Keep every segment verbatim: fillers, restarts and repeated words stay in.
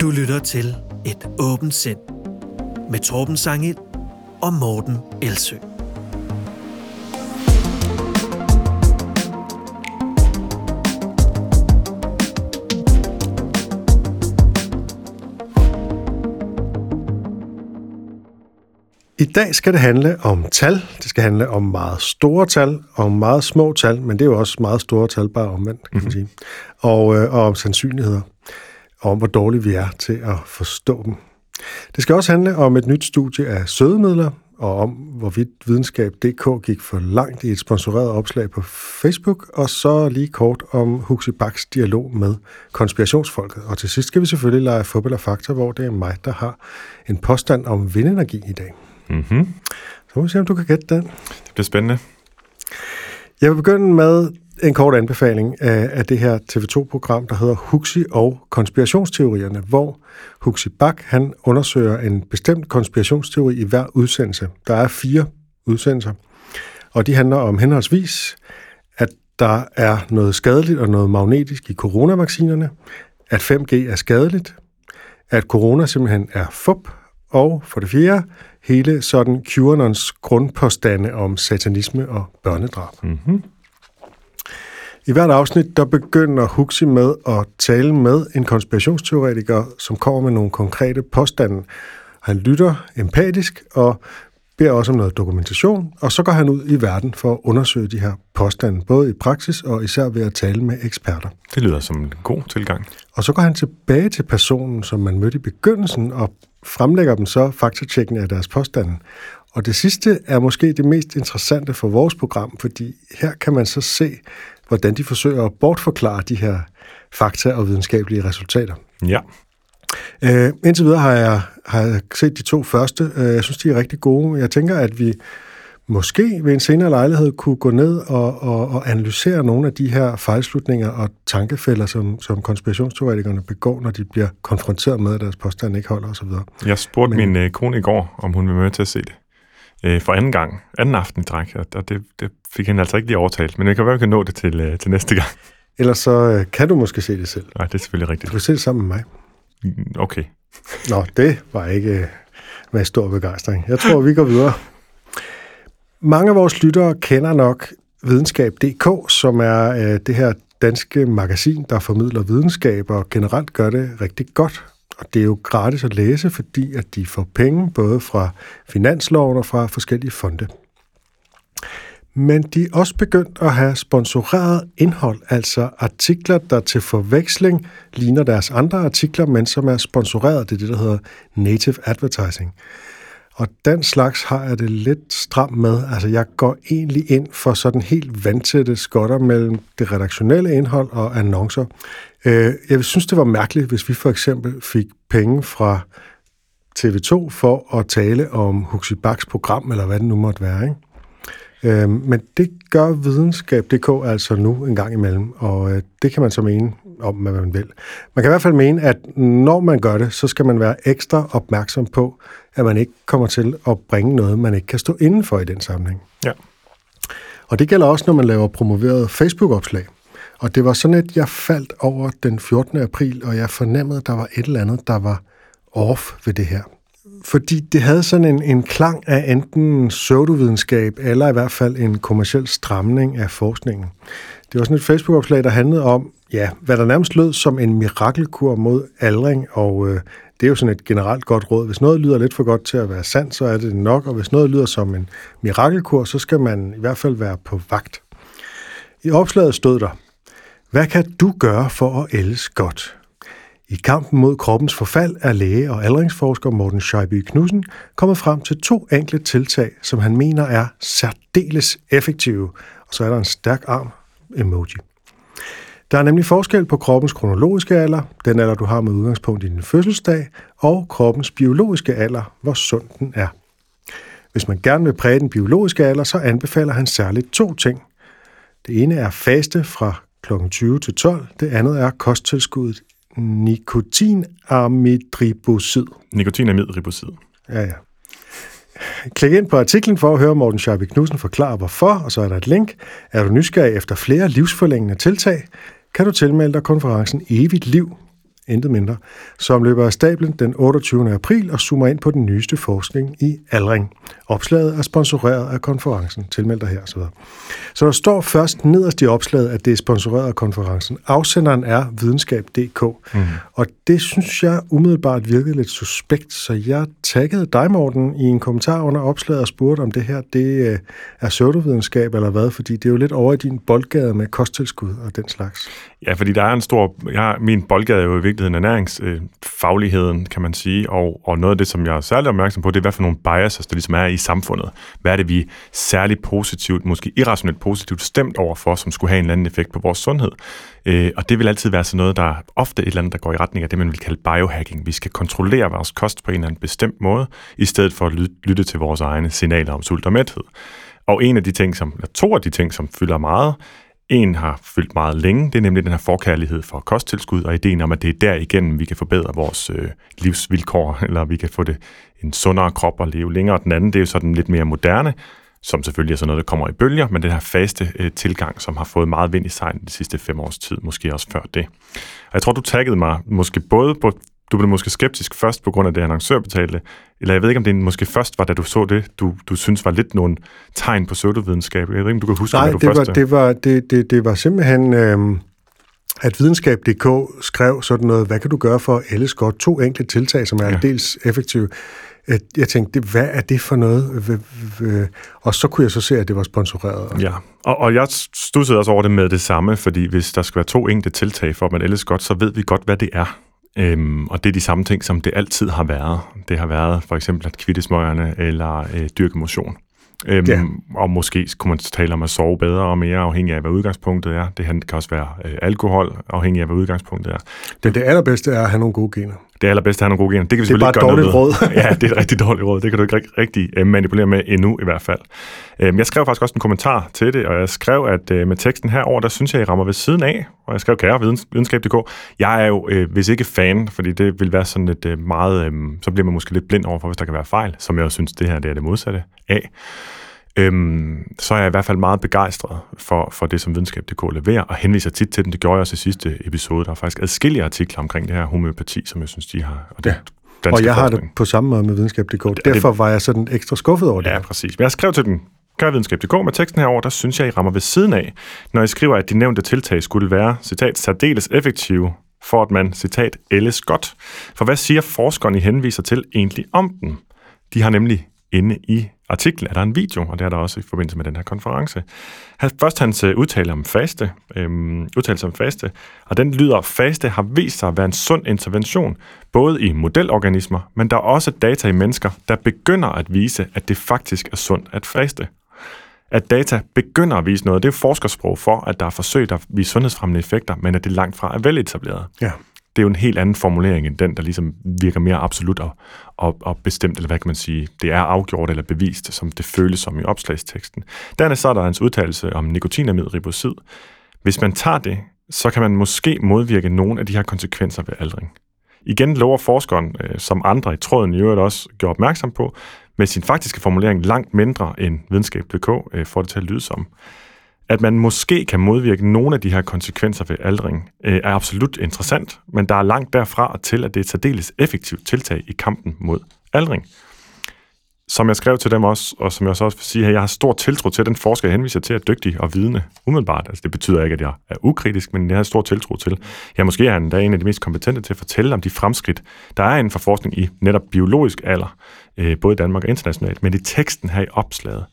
Du lytter til Et åbent sind med Torben Sangild og Morten Elsø. I dag skal det handle om tal. Det skal handle om meget store tal, om meget små tal, men det er jo også meget store tal, bare omvendt, kan man sige. Og, øh, og om sandsynligheder, og om hvor dårlige vi er til at forstå dem. Det skal også handle om et nyt studie af sødemidler, og om hvorvidt videnskab punktum d k gik for langt i et sponsoreret opslag på Facebook, og så lige kort om Huxi Baks dialog med konspirationsfolket. Og til sidst skal vi selvfølgelig lege fodbold og fakta, hvor det er mig, der har en påstand om vindenergi i dag. Mm-hmm. Så må vi se, om du kan gætte den. Det bliver spændende. Jeg vil begynde med en kort anbefaling af, af det her T V to program, der hedder Huxi og konspirationsteorierne, hvor Huxi Bak, han undersøger en bestemt konspirationsteori i hver udsendelse. Der er fire udsendelser, og de handler om henholdsvis, at der er noget skadeligt og noget magnetisk i coronavaccinerne, at fem G er skadeligt, at corona simpelthen er fup, og for det fjerde, hele sådan QAnons grundpåstande om satanisme og børnedrab. Mm-hmm. I hvert afsnit, der begynder Huxi med at tale med en konspirationsteoretiker, som kommer med nogle konkrete påstande. Han lytter empatisk og beder også om noget dokumentation, og så går han ud i verden for at undersøge de her påstande, både i praksis og især ved at tale med eksperter. Det lyder som en god tilgang. Og så går han tilbage til personen, som man mødte i begyndelsen, og fremlægger dem så faktatjekkende af deres påstande. Og det sidste er måske det mest interessante for vores program, fordi her kan man så se, hvordan de forsøger at bortforklare de her fakta og videnskabelige resultater. Ja. Øh, indtil videre har jeg, har jeg set de to første. Jeg synes, de er rigtig gode. Jeg tænker, at vi måske ved en senere lejlighed kunne gå ned og, og, og analysere nogle af de her fejlslutninger og tankefælder, som, som konspirationsteoretikerne begår, når de bliver konfronteret med, at deres påstand ikke holder osv. Jeg spurgte Men, min kone i går, om hun ville med til at se det. For anden gang, anden aften i træk, og det, det fik han altså ikke lige overtalt. Men det kan være, at vi kan nå det til, til næste gang. Ellers så kan du måske se det selv. Nej, det er selvfølgelig rigtigt. Du kan se det sammen med mig. Okay. Nå, det var ikke med stor begejstring. Jeg tror, vi går videre. Mange af vores lyttere kender nok Videnskab punktum d k, som er det her danske magasin, der formidler videnskab og generelt gør det rigtig godt. Og det er jo gratis at læse, fordi at de får penge både fra finansloven og fra forskellige fonde. Men de er også begyndt at have sponsoreret indhold, altså artikler, der til forveksling ligner deres andre artikler, men som er sponsoreret. Det er det, der hedder native advertising. Og den slags har jeg det lidt stramt med. Altså, jeg går egentlig ind for sådan helt vandtætte skotter mellem det redaktionelle indhold og annoncer. Jeg synes, det var mærkeligt, hvis vi for eksempel fik penge fra T V to for at tale om Huxi Baks program, eller hvad det nu måtte være, ikke? Men det gør videnskab punktum d k altså nu en gang imellem, og det kan man så mene om, hvad man vil. Man kan i hvert fald mene, at når man gør det, så skal man være ekstra opmærksom på, at man ikke kommer til at bringe noget, man ikke kan stå indenfor i den sammenhæng. Ja. Og det gælder også, når man laver promoverede Facebook-opslag. Og det var sådan, at jeg faldt over den fjortende april, og jeg fornemmede, at der var et eller andet, der var off ved det her. Fordi det havde sådan en, en klang af enten pseudovidenskab, eller i hvert fald en kommerciel stramning af forskningen. Det var sådan et Facebook-opslag, der handlede om, ja, hvad der nærmest lød som en mirakelkur mod aldring, og øh, det er jo sådan et generelt godt råd. Hvis noget lyder lidt for godt til at være sandt, så er det nok, og hvis noget lyder som en mirakelkur, så skal man i hvert fald være på vagt. I opslaget stod der: hvad kan du gøre for at ældes godt? I kampen mod kroppens forfald er læge og aldringsforsker Morten Scheibye-Knudsen kommet frem til to enkle tiltag, som han mener er særdeles effektive. Og så er der en stærk arm-emoji. Der er nemlig forskel på kroppens kronologiske alder, den alder du har med udgangspunkt i din fødselsdag, og kroppens biologiske alder, hvor sund den er. Hvis man gerne vil præge den biologiske alder, så anbefaler han særligt to ting. Det ene er faste fra klokken tyve til tolv, det andet er kosttilskuddet nikotinamidribosid. Nikotinamidribosid. Ja, ja. Klik ind på artiklen for at høre Morten Scheibye-Knudsen forklare hvorfor, og så er der et link. Er du nysgerrig efter flere livsforlængende tiltag, kan du tilmelde dig konferencen Evigt Liv, intet mindre, som løber af stablen den otteogtyvende april og zoomer ind på den nyeste forskning i aldring. Opslaget er sponsoreret af konferencen. Tilmeld dig her, så videre. Så der står først nederst i opslaget, at det er sponsoreret af konferencen. Afsenderen er videnskab punktum d k. Mm. Og det synes jeg umiddelbart virkede lidt suspekt, så jeg taggede dig, Morten, i en kommentar under opslaget og spurgte, om det her det er pseudovidenskab eller hvad, fordi det er jo lidt over i din boldgade med kosttilskud og den slags. Ja, fordi der er en stor... Jeg, min boldgade er jo i virkeligheden ernæringsfagligheden, øh, kan man sige, og, og noget af det, som jeg er særlig opmærksom på, det er, hvad for nogle biases, der ligesom er i samfundet. Hvad er det, vi særligt positivt, måske irrationelt positivt stemt over for, som skulle have en eller anden effekt på vores sundhed? Øh, og det vil altid være sådan noget, der ofte et eller andet, der går i retning af det, man vil kalde biohacking. Vi skal kontrollere vores kost på en eller anden bestemt måde, i stedet for at lytte til vores egne signaler om sult og mæthed. Og en af de ting, som, to af de ting, som fylder meget, en har fyldt meget længe, det er nemlig den her forkærlighed for kosttilskud, og ideen om, at det er derigennem, vi kan forbedre vores øh, livsvilkår, eller vi kan få det en sundere krop og leve længere. Den anden, det er jo sådan lidt mere moderne, som selvfølgelig er sådan noget, der kommer i bølger, men den her faste øh, tilgang, som har fået meget vind i sejlen de sidste fem års tid, måske også før det. Og jeg tror, du taggede mig måske både på... Du blev måske skeptisk først på grund af det, annoncør betalte, eller jeg ved ikke, om det måske først var, da du så det, du, du synes var lidt nogle tegn på pseudovidenskab. Jeg ved ikke, om du kan huske, hvad du først... Nej, det var, det, det, det var simpelthen, øh, at videnskab punktum d k skrev sådan noget, hvad kan du gøre for alles godt? To enkle tiltag, som er ja. dels effektive. Jeg tænkte, hvad er det for noget? Og så kunne jeg så se, at det var sponsoreret. Ja, og, og jeg studsede også over det med det samme, fordi hvis der skal være to enkle tiltag for, at man alles godt, så ved vi godt, hvad det er. Øhm, og det er de samme ting, som det altid har været. Det har været for eksempel at kvitte smøgerne eller øh, dyrke motion. Øhm, yeah. Og måske kunne man tale om at sove bedre og mere, afhængig af, hvad udgangspunktet er. Det kan også være øh, alkohol, afhængig af, hvad udgangspunktet er. Men det allerbedste er at have nogle gode gener. Det allerbedste er at have nogle gode gener. Det kan vi selvfølgelig ikke gøre noget ved. Det er bare et dårligt råd. Ja, det er et rigtig dårligt råd. Det kan du ikke rigtig øh, manipulere med endnu i hvert fald. Øhm, jeg skrev faktisk også en kommentar til det, og jeg skrev, at øh, med teksten herover, der synes jeg, I rammer ved siden af. Og jeg skrev, kære videnskab punktum d k, jeg er jo, øh, hvis ikke fan, fordi det vil være sådan et øh, meget, øh, så bliver man måske lidt blind overfor, hvis der kan være fejl, som jeg jo synes, det her det er det modsatte af. Øhm, så er jeg i hvert fald meget begejstret for, for det, som videnskab punktum d k leverer, og henviser tit til den. Det gjorde jeg også i sidste episode. Der er faktisk adskillige artikler omkring det her homeopati, som jeg synes, de har... Og det, ja. Og jeg har det på samme måde med videnskab punktum d k. Derfor var jeg sådan ekstra skuffet over det. Ja, præcis. Men jeg skrev til den. Kære videnskab punktum d k, med teksten herover, der synes jeg, I rammer ved siden af, når I skriver, at de nævnte tiltag skulle være, citat, særdeles effektive, for at man, citat, ældes godt. For hvad siger forskerne, I henviser til egentlig om den? De har nemlig inde i artiklen, er der en video, og det er der også i forbindelse med den her konference. Først hans udtale om faste, øhm, udtalelse om faste, og den lyder, faste har vist sig at være en sund intervention, både i modelorganismer, men der er også data i mennesker, der begynder at vise, at det faktisk er sundt at faste. At data begynder at vise noget, det er forskersprog for, at der er forsøg, der viser sundhedsfremmende effekter, men at det langt fra er veletableret. Ja. Det er jo en helt anden formulering end den, der ligesom virker mere absolut og, og, og bestemt, eller hvad kan man sige, det er afgjort eller bevist, som det føles som i opslagsteksten. Dernæst så er der hans udtalelse om nikotinamid riboside. Hvis man tager det, så kan man måske modvirke nogle af de her konsekvenser ved aldring. Igen lover forskeren, som andre i tråden i øvrigt også gjorde opmærksom på, med sin faktiske formulering langt mindre end videnskab punktum d k får det til at lyde som. At man måske kan modvirke nogle af de her konsekvenser ved aldring, øh, er absolut interessant, men der er langt derfra og til, at det er et særdeles effektivt tiltag i kampen mod aldring. Som jeg skrev til dem også, og som jeg også vil sige her, jeg har stor tiltro til, at den forsker, jeg henviser til, er dygtig og vidende umiddelbart. Altså, det betyder ikke, at jeg er ukritisk, men jeg har stor tiltro til. Jeg måske er han da en af de mest kompetente til at fortælle om de fremskridt, der er inden for forskning i netop biologisk alder, øh, både i Danmark og internationalt, men i teksten her i opslaget,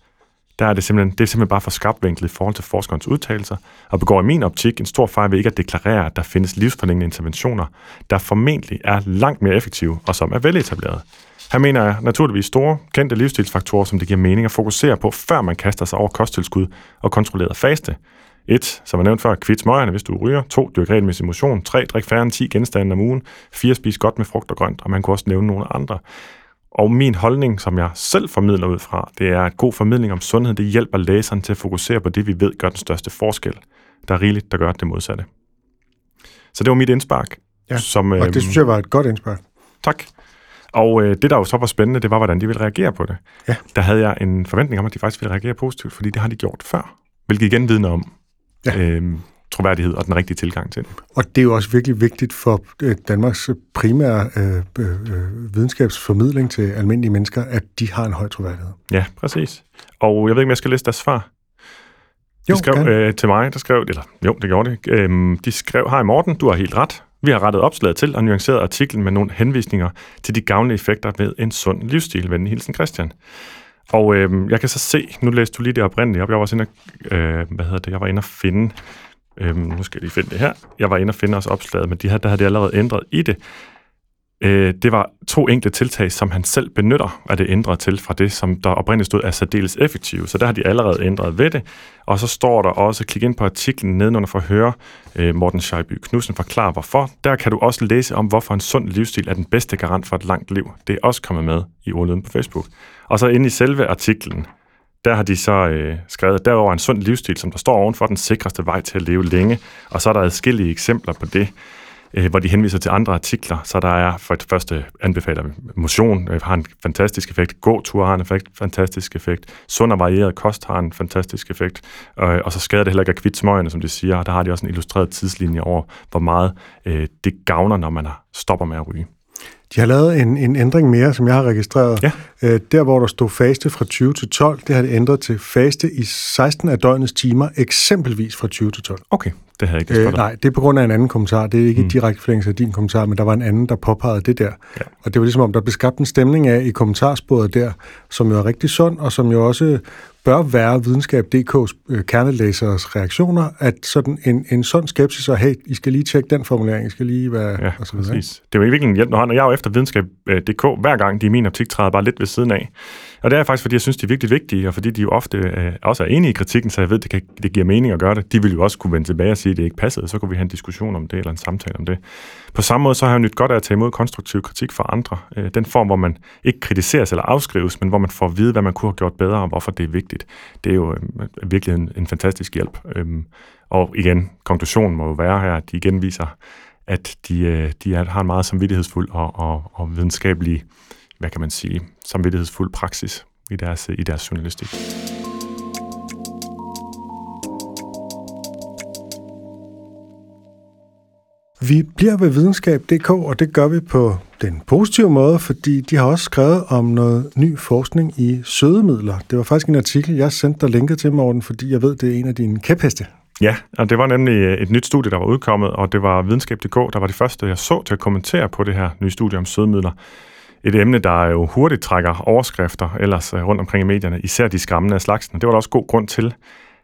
der er det simpelthen, det er simpelthen bare for skarpvinklet i forhold til forskerens udtalelser, og begår i min optik en stor fejl ved ikke at deklarere, at der findes livsforlængende interventioner, der formentlig er langt mere effektive og som er veletableret. Her mener jeg naturligvis store, kendte livsstilsfaktorer, som det giver mening at fokusere på, før man kaster sig over kosttilskud og kontrolleret faste. et. Som jeg nævnte før, kvit smøgerne, hvis du ryger. to. Dyrk regelmæssig motion. tre. Drik færre end ti genstande om ugen. fire. Spis godt med frugt og grønt, og man kunne også nævne nogle andre. Og min holdning, som jeg selv formidler ud fra, det er, at god formidling om sundhed, det hjælper læseren til at fokusere på det, vi ved gør den største forskel. Der er rigeligt, der gør det modsatte. Så det var mit indspark. Ja, som, og øh, det synes jeg var et godt indspark. Tak. Og øh, det, der jo så var spændende, det var, hvordan de ville reagere på det. Ja. Der havde jeg en forventning om, at de faktisk ville reagere positivt, fordi det har de gjort før. Hvilket igen vidner om. Ja. Øh, troværdighed og den rigtige tilgang til det. Og det er jo også virkelig vigtigt for Danmarks primære øh, øh, videnskabsformidling til almindelige mennesker, at de har en høj troværdighed. Ja, præcis. Og jeg ved ikke, om jeg skal læse deres svar. De jo, skrev øh, til mig, der skrev, eller jo, det gjorde det. Øhm, de skrev, hej Morten, du har helt ret. Vi har rettet opslaget til og nuanceret artiklen med nogle henvisninger til de gavnlige effekter ved en sund livsstil. Venlig hilsen, Christian. Og øh, jeg kan så se, nu læste du lige det oprindelige op. Jeg var også inde at, øh, hvad hedder det, jeg var inde at finde, øh, nu skal jeg lige finde det her. Jeg var inde at finde også opslaget, men de her, der havde det allerede ændret i det. Øh, det var to enkle tiltag, som han selv benytter, at det ændret til fra det, som der oprindeligt stod er særdeles effektive. Så der har de allerede ændret ved det. Og så står der også, klik ind på artiklen nedenunder for at høre øh, Morten Scheibye-Knudsen forklare hvorfor. Der kan du også læse om, hvorfor en sund livsstil er den bedste garant for et langt liv. Det er også kommet med i ordlyden på Facebook. Og så inde i selve artiklen, der har de så øh, skrevet, derover en sund livsstil, som der står ovenfor, den sikreste vej til at leve længe. Og så er der adskillige eksempler på det, hvor de henviser til andre artikler, så der er for det første anbefaler motion har en fantastisk effekt, gåtur har en effekt, fantastisk effekt, sund og varieret kost har en fantastisk effekt, og så skader det heller ikke at kvitte smøgene, som de siger, og der har de også en illustreret tidslinje over, hvor meget det gavner, når man stopper med at ryge. De har lavet en, en ændring mere, som jeg har registreret. Ja. Æ, der, hvor der stod faste fra tyve til tolv, det har det ændret til faste i seksten af døgnets timer, eksempelvis fra tyve til tolv. Okay, det havde jeg ikke spurgt. Nej, det er på grund af en anden kommentar. Det er ikke mm. direkte forlængelse af din kommentar, men der var en anden, der påpegede det der. Ja. Og det var ligesom om, der blev skabt en stemning af i kommentarsporet der, som jo er rigtig sund, og som jo også bør være videnskab punktum d k's øh, kernelæseres reaktioner, at sådan en, en sund skepsis, og hey, I skal lige tjekke den formulering, I skal lige være... Ja, og så videre. Præcis. Det er jo virkelig en hjælp, når jeg er jo efter videnskab punktum d k, hver gang de i min optik træder bare lidt ved siden af. Og det er faktisk, fordi jeg synes, de er virkelig vigtige, og fordi de jo ofte øh, også er enige i kritikken, så jeg ved, det, kan, det giver mening at gøre det. De vil jo også kunne vende tilbage og sige, at det ikke passede, så kunne vi have en diskussion om det, eller en samtale om det. På samme måde, så har jeg jo nyt godt af at tage imod konstruktiv kritik fra andre. Øh, den form, hvor man ikke kritiseres eller afskrives, men hvor man får at vide, hvad man kunne have gjort bedre, og hvorfor det er vigtigt. Det er jo øh, virkelig en, en fantastisk hjælp. Øhm, og igen, konklusionen må jo være her, at de igen viser, at de, de har en meget samvittighedsfuld og, og, og videnskabelig, hvad kan man sige, samvittighedsfuld praksis i deres, i deres journalistik. Vi bliver ved videnskab punktum d k, og det gør vi på den positive måde, fordi de har også skrevet om noget ny forskning i sødemidler. Det var faktisk en artikel, jeg sendte dig linket til, Morten, fordi jeg ved, det er en af dine kæpheste. Ja, og det var nemlig et nyt studie, der var udkommet, og det var videnskab punktum d k, der var det første, jeg så til at kommentere på det her nye studie om sødemidler. Et emne, der jo hurtigt trækker overskrifter ellers rundt omkring i medierne, især de skræmmende af slagsen. Det var der også god grund til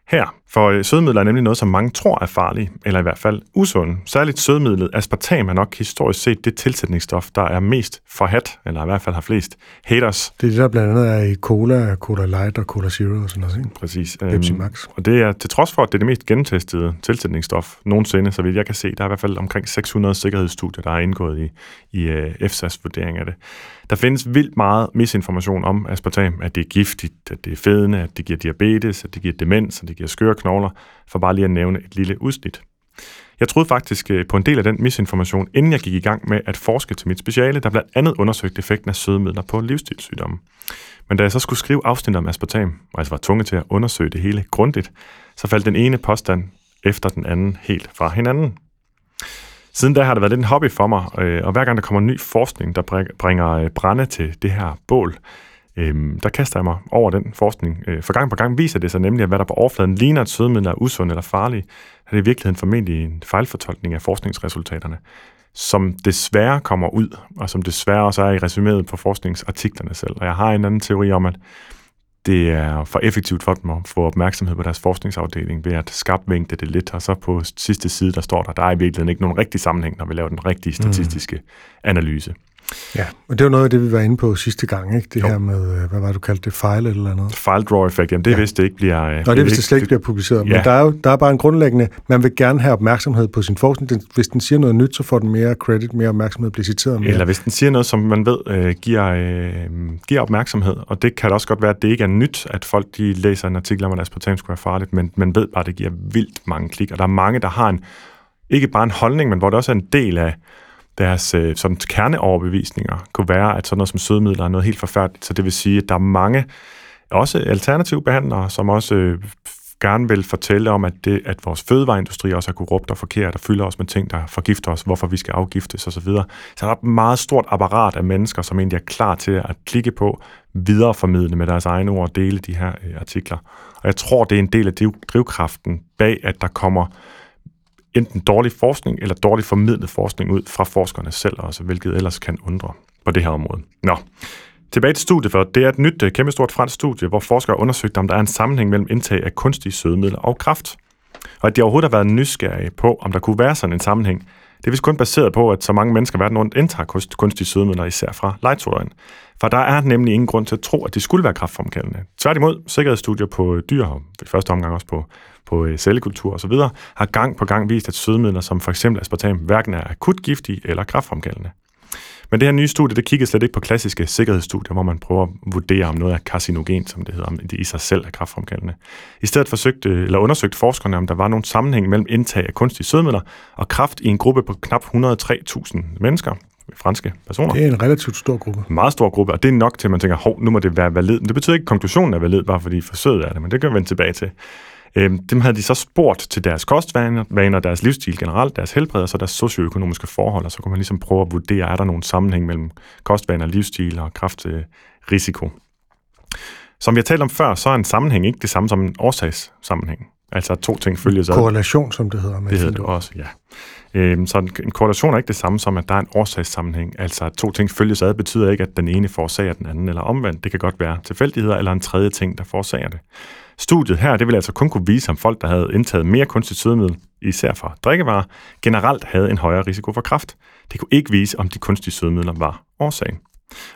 her, for sødemidler er nemlig noget, som mange tror er farlige, eller i hvert fald usunde. Særligt sødemidlet aspartam er nok historisk set det tilsætningsstof, der er mest forhat, eller i hvert fald har flest haters. Det er det, der blandt andet er i cola, cola light og cola zero og sådan noget. Ikke? Præcis. Pepsi Max. Og det er til trods for, at det er det mest gennemtestede tilsætningsstof nogensinde, så vidt jeg kan se, der er i hvert fald omkring seks hundrede sikkerhedsstudier, der er indgået i, i uh, E F S A's vurdering af det. Der findes vildt meget misinformation om aspartam, at det er giftigt, at det er fedende, at det giver diabetes, at det giver demens, at det giver skøre knogler, for bare lige at nævne et lille udsnit. Jeg troede faktisk på en del af den misinformation, inden jeg gik i gang med at forske til mit speciale, der blandt andet undersøgte effekten af sødemidler på livsstilssygdomme. Men da jeg så skulle skrive afsnit om aspartam, og jeg var tvunget til at undersøge det hele grundigt, så faldt den ene påstand efter den anden helt fra hinanden. Siden da har det været lidt en hobby for mig, og hver gang der kommer ny forskning, der bringer brænde til det her bål, Øhm, der kaster jeg mig over den forskning. Øh, for gang på gang viser det sig nemlig, at hvad der på overfladen ligner, at sødemidler er usunde eller farlige, er det i virkeligheden formentlig en fejlfortolkning af forskningsresultaterne, som desværre kommer ud, og som desværre også er i resuméet på forskningsartiklerne selv. Og jeg har en anden teori om, at det er for effektivt for dem at få opmærksomhed på deres forskningsafdeling ved at skarpvinkle det lidt, og så på sidste side, der står der, der er i virkeligheden ikke nogen rigtig sammenhæng, når vi laver den rigtige statistiske mm. analyse. Ja, og det var noget af det, vi var inde på sidste gang, ikke? Det jo. Her med, hvad var det, du kaldte det, file eller andet? File draw effect, jamen det er ja. Vist, det ikke bliver... Øh, Nå, det er vist, det slet ikke bliver publiceret, ja. Men der er jo der er bare en grundlæggende, man vil gerne have opmærksomhed på sin forskning. Den, hvis den siger noget nyt, så får den mere credit, mere opmærksomhed, bliver citeret mere. Eller hvis den siger noget, som man ved øh, giver, øh, giver opmærksomhed, og det kan også godt være, at det ikke er nyt, at folk de læser en artikel om, at aspartam skulle være farligt, men man ved bare, at det giver vildt mange klik, og der er mange, der har en, ikke bare en holdning, men hvor det også er en del af deres øh, sådan kerneoverbevisninger kunne være, at sådan noget som sødemidler er noget helt forfærdeligt. Så det vil sige, at der er mange, også alternative behandlere, som også øh, gerne vil fortælle om, at, det, at vores fødevareindustri også er korrupt og forkert og fylder os med ting, der forgifter os, hvorfor vi skal afgiftes osv. Så der er et meget stort apparat af mennesker, som egentlig er klar til at klikke på, videreformidle med deres egne ord og dele de her øh, artikler. Og jeg tror, det er en del af drivkraften bag, at der kommer enten dårlig forskning eller dårligt formidlet forskning ud fra forskerne selv, også, hvilket ellers kan undre på det her område. Nå. Tilbage til studiet, for det er et nyt, kæmpestort fransk studie, hvor forskere undersøgte, om der er en sammenhæng mellem indtag af kunstige sødemidler og kræft. Og at de overhovedet har været nysgerrige på, om der kunne være sådan en sammenhæng. Det er vist kun baseret på, at så mange mennesker verden rundt indtager kunstige sødemidler, især fra legetøjsrøgen. For der er nemlig ingen grund til at tro, at de skulle være kræftfremkaldende. Tværtimod, sikkerhedsstudier på dyr, og i første omgang også på, på cellekultur osv., har gang på gang vist, at sødemidler som f.eks. aspartam hverken er akut giftige eller kræftfremkaldende. Men det her nye studie, det kiggede slet ikke på klassiske sikkerhedsstudier, hvor man prøver at vurdere, om noget er carcinogen, som det hedder, om det i sig selv er kræftfremkaldende. I stedet forsøgte, eller undersøgte forskerne, om der var nogle sammenhæng mellem indtag af kunstige sødemidler og kræft i en gruppe på knap et hundrede og tre tusind mennesker, franske personer. Det er en relativt stor gruppe. En meget stor gruppe, og det er nok til, at man tænker, hov, nu må det være valid. Men det betyder ikke, at konklusionen er valid, bare fordi forsøget er det, men det kan vi vende tilbage til. Dem havde de så spurgt til deres kostvaner, deres livsstil generelt, deres helbred og så deres socioøkonomiske forhold, og så kunne man ligesom prøve at vurdere, er der nogen sammenhæng mellem kostvaner, livsstil og kræftrisiko. Som vi har talt om før, så er en sammenhæng ikke det samme som en årsagssammenhæng. Altså to ting følges ad. Korrelation, som det hedder. Det hedder det også, ja. Så en korrelation er ikke det samme som, at der er en årsagssammenhæng. Altså to ting følges ad betyder ikke, at den ene forårsager den anden, eller omvendt. Det kan godt være tilfældigheder eller en tredje ting, der forårsager det. Studiet her, det ville altså kun kunne vise, om folk, der havde indtaget mere kunstigt sødemiddel, især fra drikkevarer, generelt havde en højere risiko for kræft. Det kunne ikke vise, om de kunstige sødemidler var årsagen.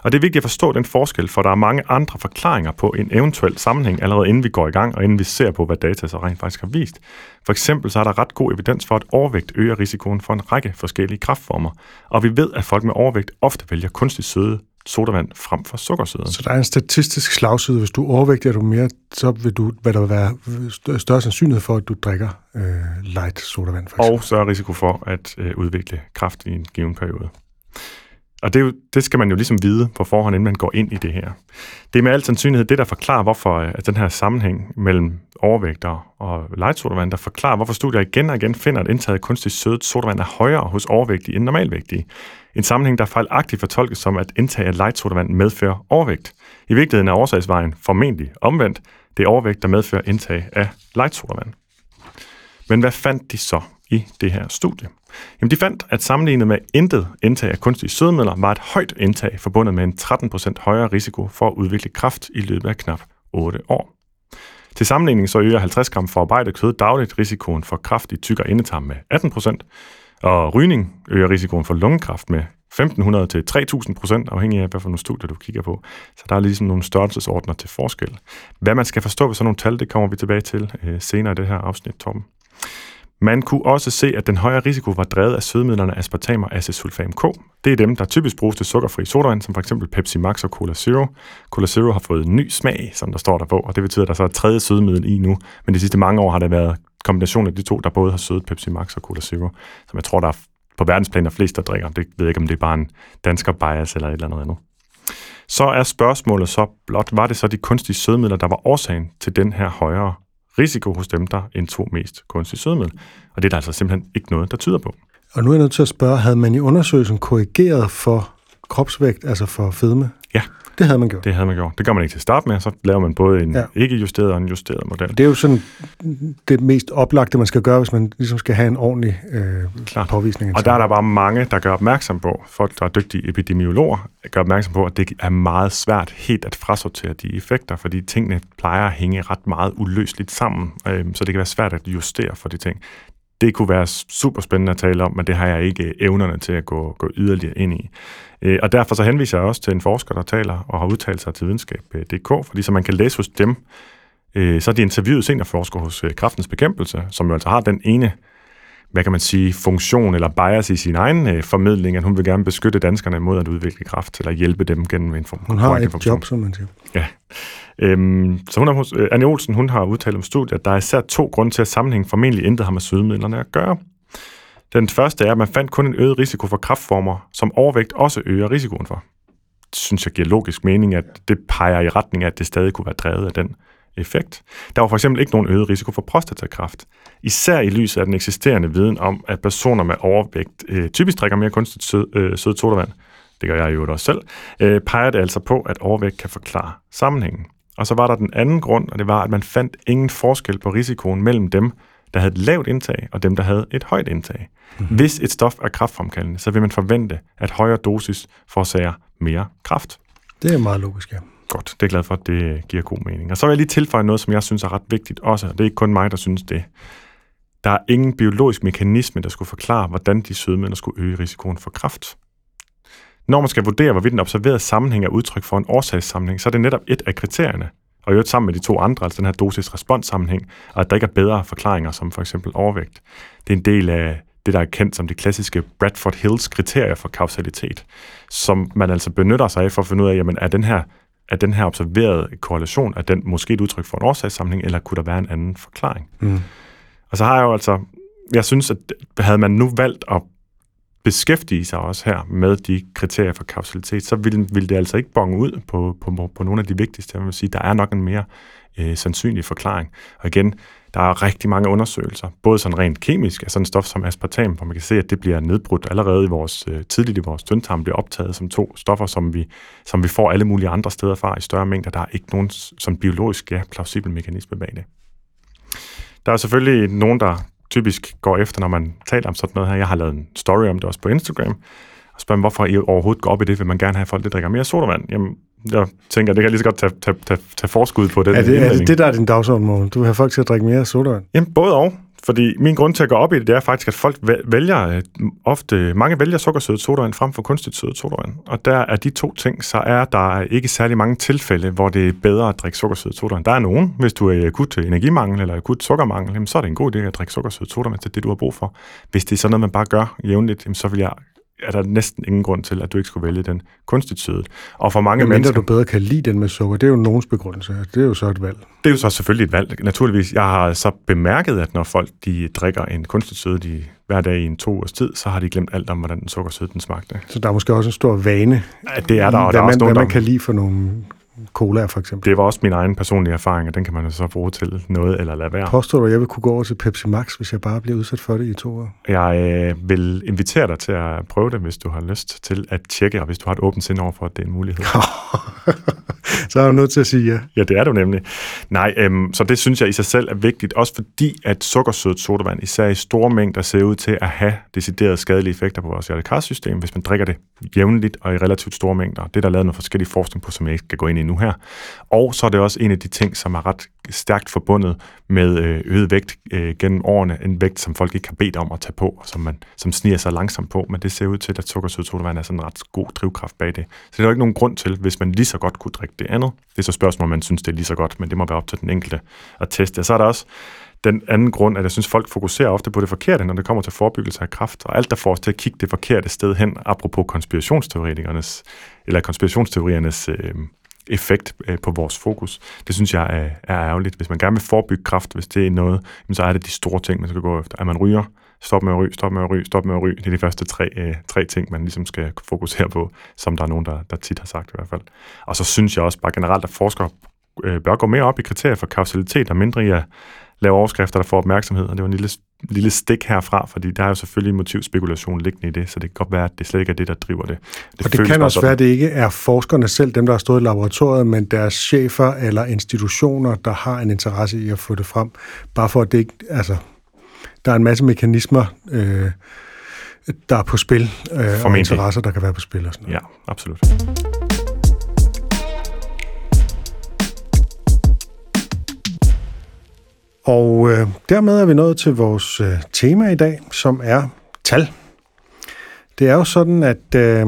Og det er vigtigt at forstå den forskel, for der er mange andre forklaringer på en eventuel sammenhæng, allerede inden vi går i gang, og inden vi ser på, hvad data så rent faktisk har vist. For eksempel så er der ret god evidens for, at overvægt øger risikoen for en række forskellige kræftformer. Og vi ved, at folk med overvægt ofte vælger kunstigt søde sodavand frem for sukkersøde. Så der er en statistisk slagside. Hvis du overvægter du mere, så vil du, hvad der vil være større sandsynlighed for, at du drikker øh, light sodavand. For og så er risiko for at øh, udvikle kræft i en given periode. Og det, jo, det skal man jo ligesom vide på forhånd, inden man går ind i det her. Det er med al sandsynlighed det, der forklarer, hvorfor at den her sammenhæng mellem overvægter og light sodavand, der forklarer, hvorfor studier igen og igen finder, at indtaget kunstigt sødet sodavand er højere hos overvægtige end normalvægtige. En sammenhæng, der fejlagtigt fortolkes som, at indtag af light sodavand medfører overvægt. I virkeligheden er årsagsvejen formentlig omvendt. Det er overvægt, der medfører indtag af light sodavand. Men hvad fandt de så i det her studie? Jamen, de fandt, at sammenlignet med intet indtag af kunstige sødemidler, var et højt indtag forbundet med en tretten procent højere risiko for at udvikle kræft i løbet af knap otte år. Til sammenligning så øger halvtreds gram forarbejdet kød dagligt risikoen for kræft i tyk- og endetarm med atten procent, og rygning øger risikoen for lungekræft med femten hundrede til tre tusind procent, afhængig af, hvad for nogle studier du kigger på. Så der er ligesom nogle størrelsesordner til forskel. Hvad man skal forstå ved sådan nogle tal, det kommer vi tilbage til senere i det her afsnit, Torben. Man kunne også se, at den højere risiko var drevet af sødemidlerne aspartam og acetylsulfam K. Det er dem, der typisk bruges til sukkerfri sodavand, som f.eks. Pepsi Max og Cola Zero. Cola Zero har fået en ny smag, som der står der på, og det betyder, at der så er tredje sødemiddel i nu. Men de sidste mange år har der været kombinationen af de to, der både har sødet Pepsi Max og Cola Zero, som jeg tror, der er på verdensplan der flest, der drikker. Det ved jeg ikke, om det er bare en dansker bias eller et eller andet andet. Så er spørgsmålet så blot, var det så de kunstige sødemidler, der var årsagen til den her højere risiko hos dem, der indtog mest kunstige sødemiddel. Og det er der altså simpelthen ikke noget, der tyder på. Og nu er jeg nødt til at spørge, havde man i undersøgelsen korrigeret for kropsvægt, altså for fedme? Ja. Det havde man gjort. Det havde man gjort. Det gør man ikke til start med, så laver man både en ja. ikke-justeret og en justeret model. Det er jo sådan det mest oplagte, man skal gøre, hvis man ligesom skal have en ordentlig øh, påvisning. Og der er der bare mange, der gør opmærksom på, folk der er dygtige epidemiologer, gør opmærksom på, at det er meget svært helt at frasortere de effekter, fordi tingene plejer at hænge ret meget uløseligt sammen, øh, så det kan være svært at justere for de ting. Det kunne være super spændende at tale om, men det har jeg ikke evnerne til at gå, gå yderligere ind i. Og derfor så henviser jeg også til en forsker, der taler og har udtalt sig til videnskab punktum d k, fordi så man kan læse hos dem, så er de interviewet seniorforskere hos Kræftens Bekæmpelse, som jo altså har den ene, hvad kan man sige, funktion eller bias i sin egen formidling, at hun vil gerne beskytte danskerne mod at udvikle kræft, eller hjælpe dem gennem en form. Hun har et funktion. Job, som man siger. Ja. Øhm, så hun er, Anne Olsen, hun har udtalt om studiet, at der er især to grunde til, at sammenhængen formentlig intet har med sødemidlerne at gøre. Den første er, at man fandt kun en øget risiko for kræftformer, som overvægt også øger risikoen for. Det synes jeg giver logisk mening, at det peger i retning af, at det stadig kunne være drevet af den effekt. Der var for eksempel ikke nogen øget risiko for prostatakræft, især i lyset af den eksisterende viden om, at personer med overvægt øh, typisk drikker mere kunstigt sød, øh, sød sodavand, det gør jeg jo også selv, øh, peger det altså på, at overvægt kan forklare sammenhængen. Og så var der den anden grund, og det var, at man fandt ingen forskel på risikoen mellem dem, der havde et lavt indtag, og dem, der havde et højt indtag. Mm-hmm. Hvis et stof er kræftfremkaldende, så vil man forvente, at højere dosis forårsager mere kræft. Det er meget logisk, ja. Godt, det er glad for, at det giver god mening. Og så vil jeg lige tilføje noget, som jeg synes er ret vigtigt også, og det er ikke kun mig, der synes det. Der er ingen biologisk mekanisme, der skulle forklare, hvordan de sødemidler skulle øge risikoen for kræft. Når man skal vurdere, hvorvidt den observerede sammenhæng er udtryk for en årsagssammenhæng, så er det netop et af kriterierne, og i øvrigt sammen med de to andre, altså den her dosis-respons-sammenhæng, og at der ikke er bedre forklaringer, som for eksempel overvægt. Det er en del af det, der er kendt som de klassiske Bradford Hills kriterier for kausalitet, som man altså benytter sig af for at finde ud af, jamen er den her, er den her observerede korrelation, er den måske et udtryk for en årsagssammenhæng, eller kunne der være en anden forklaring? Mm. Og så har jeg jo altså, jeg synes, at havde man nu valgt at beskæftige sig også her med de kriterier for kausalitet, så ville, ville det altså ikke bonge ud på, på, på nogle af de vigtigste. Jeg vil sige, der er nok en mere øh, sandsynlig forklaring. Og igen, der er rigtig mange undersøgelser, både sådan rent kemisk af sådan et stof som aspartam, hvor man kan se, at det bliver nedbrudt allerede i vores, øh, tidligt i vores tyndtarm, bliver optaget som to stoffer, som vi, som vi får alle mulige andre steder fra i større mængder. Der er ikke nogen sådan biologisk ja, plausibel mekanisme bag det. Der er selvfølgelig nogen, der typisk går efter, når man taler om sådan noget her. Jeg har lavet en story om det også på Instagram, og spørger, hvorfor I overhovedet går op i det, vil man gerne have folk, der drikker mere sodavand. Jamen, jeg tænker, det kan lige så godt tage, tage, tage, tage forskud på den. Er det, er det det, der er din dagsorden, Morten? Du vil have folk til at drikke mere sodavand? Jamen, både og. Fordi min grund til at gå op i det, det er faktisk, at folk vælger ofte, mange vælger sukkersødet sodavand frem for kunstigt sødet sodavand. Og der er de to ting, så er der ikke særlig mange tilfælde, hvor det er bedre at drikke sukkersødet sodavand. Der er nogen, hvis du er i akut energimangel eller akut sukkermangel, jamen, så er det en god idé at drikke sukkersødet sodavand til det, du har brug for. Hvis det er sådan noget, man bare gør jævnligt, jamen, så vil jeg er der næsten ingen grund til, at du ikke skulle vælge den kunstigt søde. Og for mange mennesker... Men du bedre kan lide den med sukker, det er jo nogens begrundelse. Det er jo så et valg. Det er jo så selvfølgelig et valg, naturligvis. Jeg har så bemærket, at når folk de drikker en kunstigt søde de, hver dag i en to års tid, så har de glemt alt om, hvordan den sukkersøde den smagte. Så der er måske også en stor vane, ja, det er der, og hvad, der man, også hvad man kan lide for nogle cola for eksempel. Det var også min egen personlige erfaring, og den kan man så bruge til noget eller lade være. Påstår du, at jeg vil kunne gå over til Pepsi Max, hvis jeg bare bliver udsat for det i to år? Jeg øh, vil invitere dig til at prøve det, hvis du har lyst til at tjekke, og hvis du har et åbent sind over for, at det er en mulighed. Så er du nødt til at sige ja. Ja, det er du nemlig. Nej, øhm, så det synes jeg i sig selv er vigtigt, også fordi at sukkersødet sodavand, især i store mængder, ser ud til at have deciderede skadelige effekter på vores hjertekarsystem, hvis man drikker det jævnligt og i relativt store mængder. Det er der lavet noget forskellige forskning på, som jeg ikke skal gå ind i nu her. Og så er det også en af de ting, som er ret stærkt forbundet med øget vægt øh, gennem årene. En vægt, som folk ikke har bedt om at tage på, og som, man, som sniger sig langsomt på. Men det ser ud til, at sukkersødet sodavand er sådan en ret god drivkraft bag det. Så det er jo ikke nogen grund til, hvis man lige så godt kunne drikke det andet. Det er så spørgsmål, om man synes, det er lige så godt, men det må være op til den enkelte at teste. Og så er der også den anden grund, at jeg synes, folk fokuserer ofte på det forkerte, når det kommer til forebyggelse af kræft, og alt der får os til at kigge det forkerte sted hen, apropos konspirationsteoretikernes, eller konspirationsteoriernes øh, effekt på vores fokus. Det synes jeg er, er ærgerligt. Hvis man gerne vil forebygge kræft, hvis det er noget, så er det de store ting, man skal gå efter. At man ryger, stop med at ryge, stop med at ryge, stop med at ryge. Det er de første tre, øh, tre ting, man ligesom skal fokusere på, som der er nogen, der, der tit har sagt i hvert fald. Og så synes jeg også bare generelt, at forskere øh, bør gå mere op i kriterier for kausalitet og mindre i at lave overskrifter, der får opmærksomhed. Og det var en lille, lille stik herfra, fordi der er jo selvfølgelig motivspekulation liggende i det, så det kan godt være, at det slet ikke er det, der driver det. det og det kan også være, at det ikke er forskerne selv, dem der har stået i laboratoriet, men deres chefer eller institutioner, der har en interesse i at få det frem. Bare for at det ikke... Altså der er en masse mekanismer, øh, der er på spil, øh, og interesser, der kan være på spil og sådan noget. Ja, absolut. Og øh, dermed er vi nået til vores øh, tema i dag, som er tal. Det er jo sådan, at øh,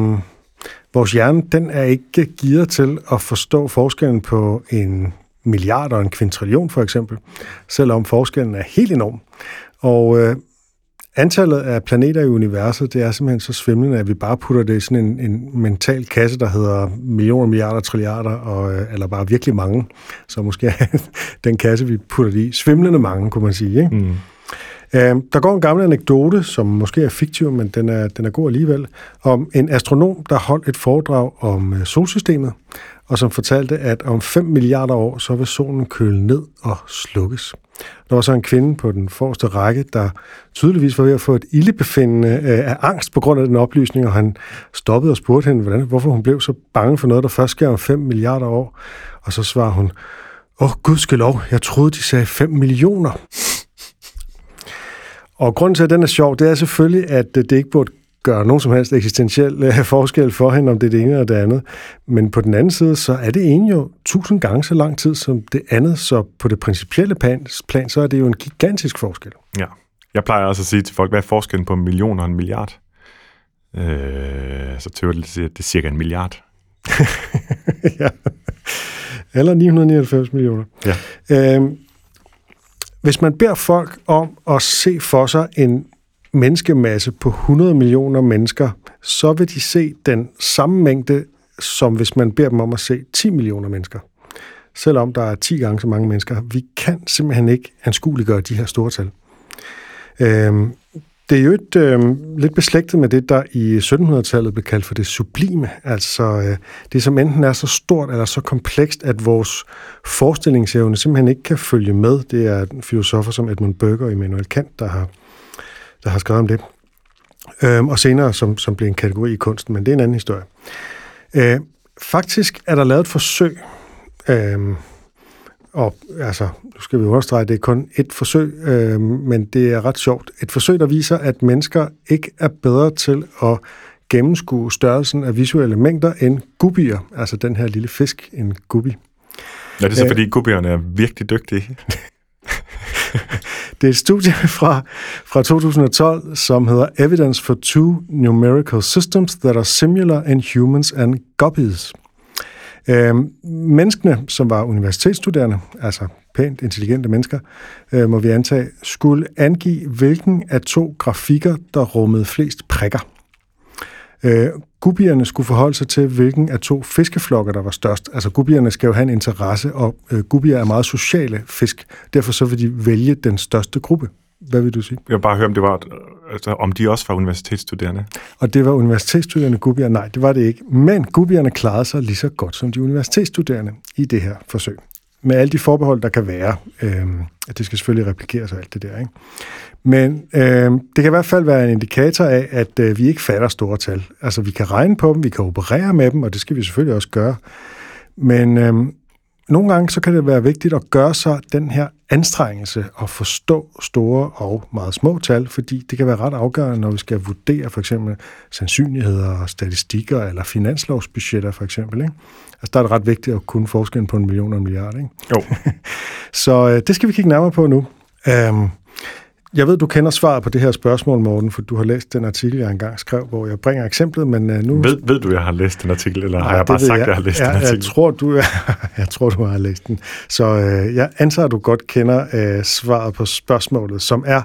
vores hjerne, den er ikke gearet til at forstå forskellen på en milliard og en kvintrillion for eksempel, selvom forskellen er helt enorm. Og øh, antallet af planeter i universet, det er simpelthen så svimlende, at vi bare putter det i sådan en, en mental kasse, der hedder millioner, milliarder, trilliarder, og, øh, eller bare virkelig mange. Så måske den kasse, vi putter det i. Svimlende mange, kunne man sige. Ikke? Mm. Der går en gammel anekdote, som måske er fiktiv, men den er, den er god alligevel, om en astronom, der holdt et foredrag om solsystemet, og som fortalte, at om fem milliarder år, så vil solen køle ned og slukkes. Der var så en kvinde på den forreste række, der tydeligvis var ved at få et ildebefindende af angst på grund af den oplysning, og han stoppede og spurgte hende, hvordan, hvorfor hun blev så bange for noget, der først sker om fem milliarder år. Og så svarer hun, åh, gudskelov, jeg troede, de sagde fem millioner. Og grunden til, at den er sjov, det er selvfølgelig, at det ikke burde gøre nogen som helst eksistentiel forskel for hende, om det er det ene eller det andet. Men på den anden side, så er det ene jo tusind gange så lang tid som det andet, så på det principielle plan, plan så er det jo en gigantisk forskel. Ja. Jeg plejer også at sige til folk, hvad er forskellen på en million og en milliard? Øh, så tør jeg sige, at det er cirka en milliard. Ja. Eller ni hundrede nioghalvfems millioner. Ja. Øhm, hvis man beder folk om at se for sig en menneskemasse på hundrede millioner mennesker, så vil de se den samme mængde, som hvis man beder dem om at se ti millioner mennesker. Selvom der er ti gange så mange mennesker. Vi kan simpelthen ikke anskueliggøre de her store tal. Øhm, det er jo et, øhm, lidt beslægtet med det, der i sytten hundrede-tallet blev kaldt for det sublime. Altså øh, det, som enten er så stort eller så komplekst, at vores forestillingsevne simpelthen ikke kan følge med. Det er filosofer som Edmund Burke og Immanuel Kant, der har der har skrevet om det, øhm, og senere, som, som blev en kategori i kunsten, men det er en anden historie. Øh, faktisk er der lavet et forsøg, øhm, og altså, nu skal vi understrege, det er kun et forsøg, øhm, men det er ret sjovt. Et forsøg, der viser, at mennesker ikke er bedre til at gennemskue størrelsen af visuelle mængder end guppier, altså den her lille fisk, en guppy. Ja, det er så, øh, fordi guppierne er virkelig dygtige. Det er et studie fra, fra to tusind og tolv, som hedder Evidence for Two Numerical Systems That Are Similar in Humans and Guppies. Øhm, menneskene, som var universitetsstuderende, altså pænt intelligente mennesker, øh, må vi antage, skulle angive, hvilken af to grafikker, der rummede flest prikker. Øh, Guppierne skulle forholde sig til, hvilken af to fiskeflokker, der var størst. Altså, guppierne skal jo have en interesse, og øh, guppier er meget sociale fisk. Derfor så vil de vælge den største gruppe. Hvad vil du sige? Jeg vil bare høre, om det var, altså, om de også var universitetsstuderende. Og det var universitetsstuderende guppier? Nej, det var det ikke. Men guppierne klarede sig lige så godt som de universitetsstuderende i det her forsøg. Med alle de forbehold, der kan være. Øh, at det skal selvfølgelig replikeres og alt det der, ikke? Men øh, det kan i hvert fald være en indikator af, at øh, vi ikke fatter store tal. Altså, vi kan regne på dem, vi kan operere med dem, og det skal vi selvfølgelig også gøre. Men øh, nogle gange, så kan det være vigtigt at gøre sig den her anstrengelse og forstå store og meget små tal, fordi det kan være ret afgørende, når vi skal vurdere for eksempel sandsynligheder og statistikker eller finanslovsbudgetter for eksempel, ikke? Altså, der er det ret vigtigt at kunne forskellen på en million og en milliard, ikke? Jo. Så øh, det skal vi kigge nærmere på nu. Um, Jeg ved, du kender svaret på det her spørgsmål, Morten, for du har læst den artikel, jeg engang skrev, hvor jeg bringer eksemplet, men nu... Ved, ved du, jeg har læst den artikel, eller nej, har jeg bare sagt, jeg. jeg har læst jeg, den artikel? Jeg tror, du, jeg tror, du har læst den. Så øh, jeg antager, at du godt kender øh, svaret på spørgsmålet, som er,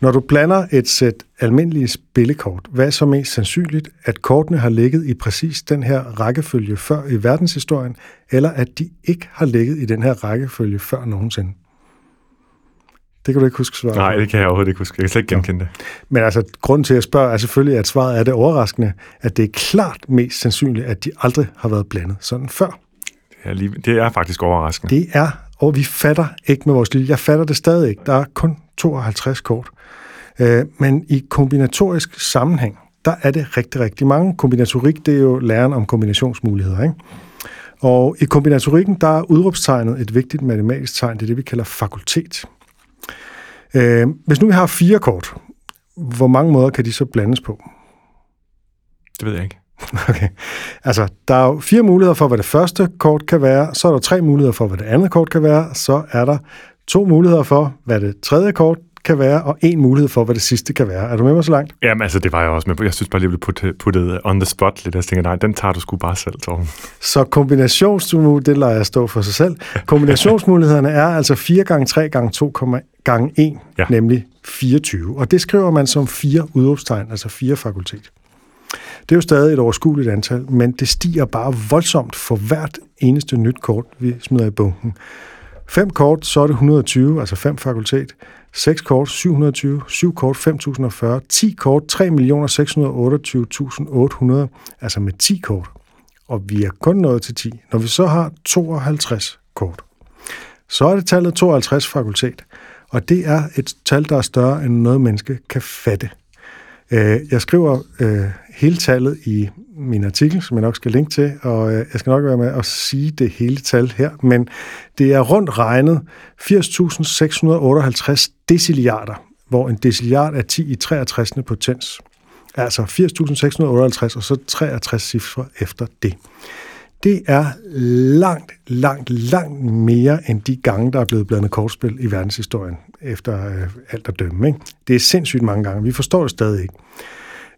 når du blander et sæt almindelige spillekort, hvad er så mest sandsynligt, at kortene har ligget i præcis den her rækkefølge før i verdenshistorien, eller at de ikke har ligget i den her rækkefølge før nogensinde? Det kan du ikke huske svaret. Nej, det kan jeg overhovedet ikke huske. Jeg kan slet ikke genkende det. Men altså, grunden til at spørge er selvfølgelig, at svaret er det overraskende, at det er klart mest sandsynligt, at de aldrig har været blandet sådan før. Det er, lige, det er faktisk overraskende. Det er, og vi fatter ikke med vores liv. Jeg fatter det stadig ikke. Der er kun tooghalvtreds kort. Øh, men i kombinatorisk sammenhæng, der er det rigtig, rigtig mange. Kombinatorik, det er jo læren om kombinationsmuligheder, ikke? Og i kombinatorikken, der er udråbstegnet et vigtigt matematisk tegn. Det er det, vi kalder fakultet. Hvis nu vi har fire kort, hvor mange måder kan de så blandes på? Det ved jeg ikke. Okay. Altså, der er jo fire muligheder for, hvad det første kort kan være, så er der tre muligheder for, hvad det andet kort kan være, så er der to muligheder for, hvad det tredje kort kan være, og en mulighed for, hvad det sidste kan være. Er du med mig så langt? Jamen, altså, det var jeg også med på. Jeg synes bare, lige blev puttet on the spot lidt. Jeg tænker, nej, den tager du sgu bare selv, Torben. Så kombinationsmulighederne, det lader jeg stå for sig selv. Kombinationsmulighederne er altså fire gange tre gange to gange en, ja. Nemlig fireogtyve. Og det skriver man som fire udråbstegn, altså fire fakultet. Det er jo stadig et overskueligt antal, men det stiger bare voldsomt for hvert eneste nyt kort, vi smider i bunken. Fem kort, så er det et hundrede og tyve, altså fem fakultet. seks kort syv hundrede og tyve, syv kort fem tusind og fyrre, ti kort tre millioner seks hundrede og otteogtyve tusind otte hundrede, altså med ti kort. Og vi er kun nået til ti. Når vi så har tooghalvtreds kort, så er det tallet tooghalvtreds fakultet, og det er et tal, der er større end noget menneske kan fatte. Jeg skriver øh, hele tallet i min artikel, som jeg nok skal linke til, og øh, jeg skal nok være med at sige det hele tal her, men det er rundt regnet firs tusind seks hundrede og otteoghalvtreds deciliarder, hvor en deciliard er ti i treogtres potens. Altså firs tusind seks hundrede og otteoghalvtreds, og så treogtres cifre efter det. Det er langt, langt, langt mere end de gange, der er blevet blandet kortspil i verdenshistorien, efter øh, alt at dømme. Ikke? Det er sindssygt mange gange. Vi forstår det stadig ikke.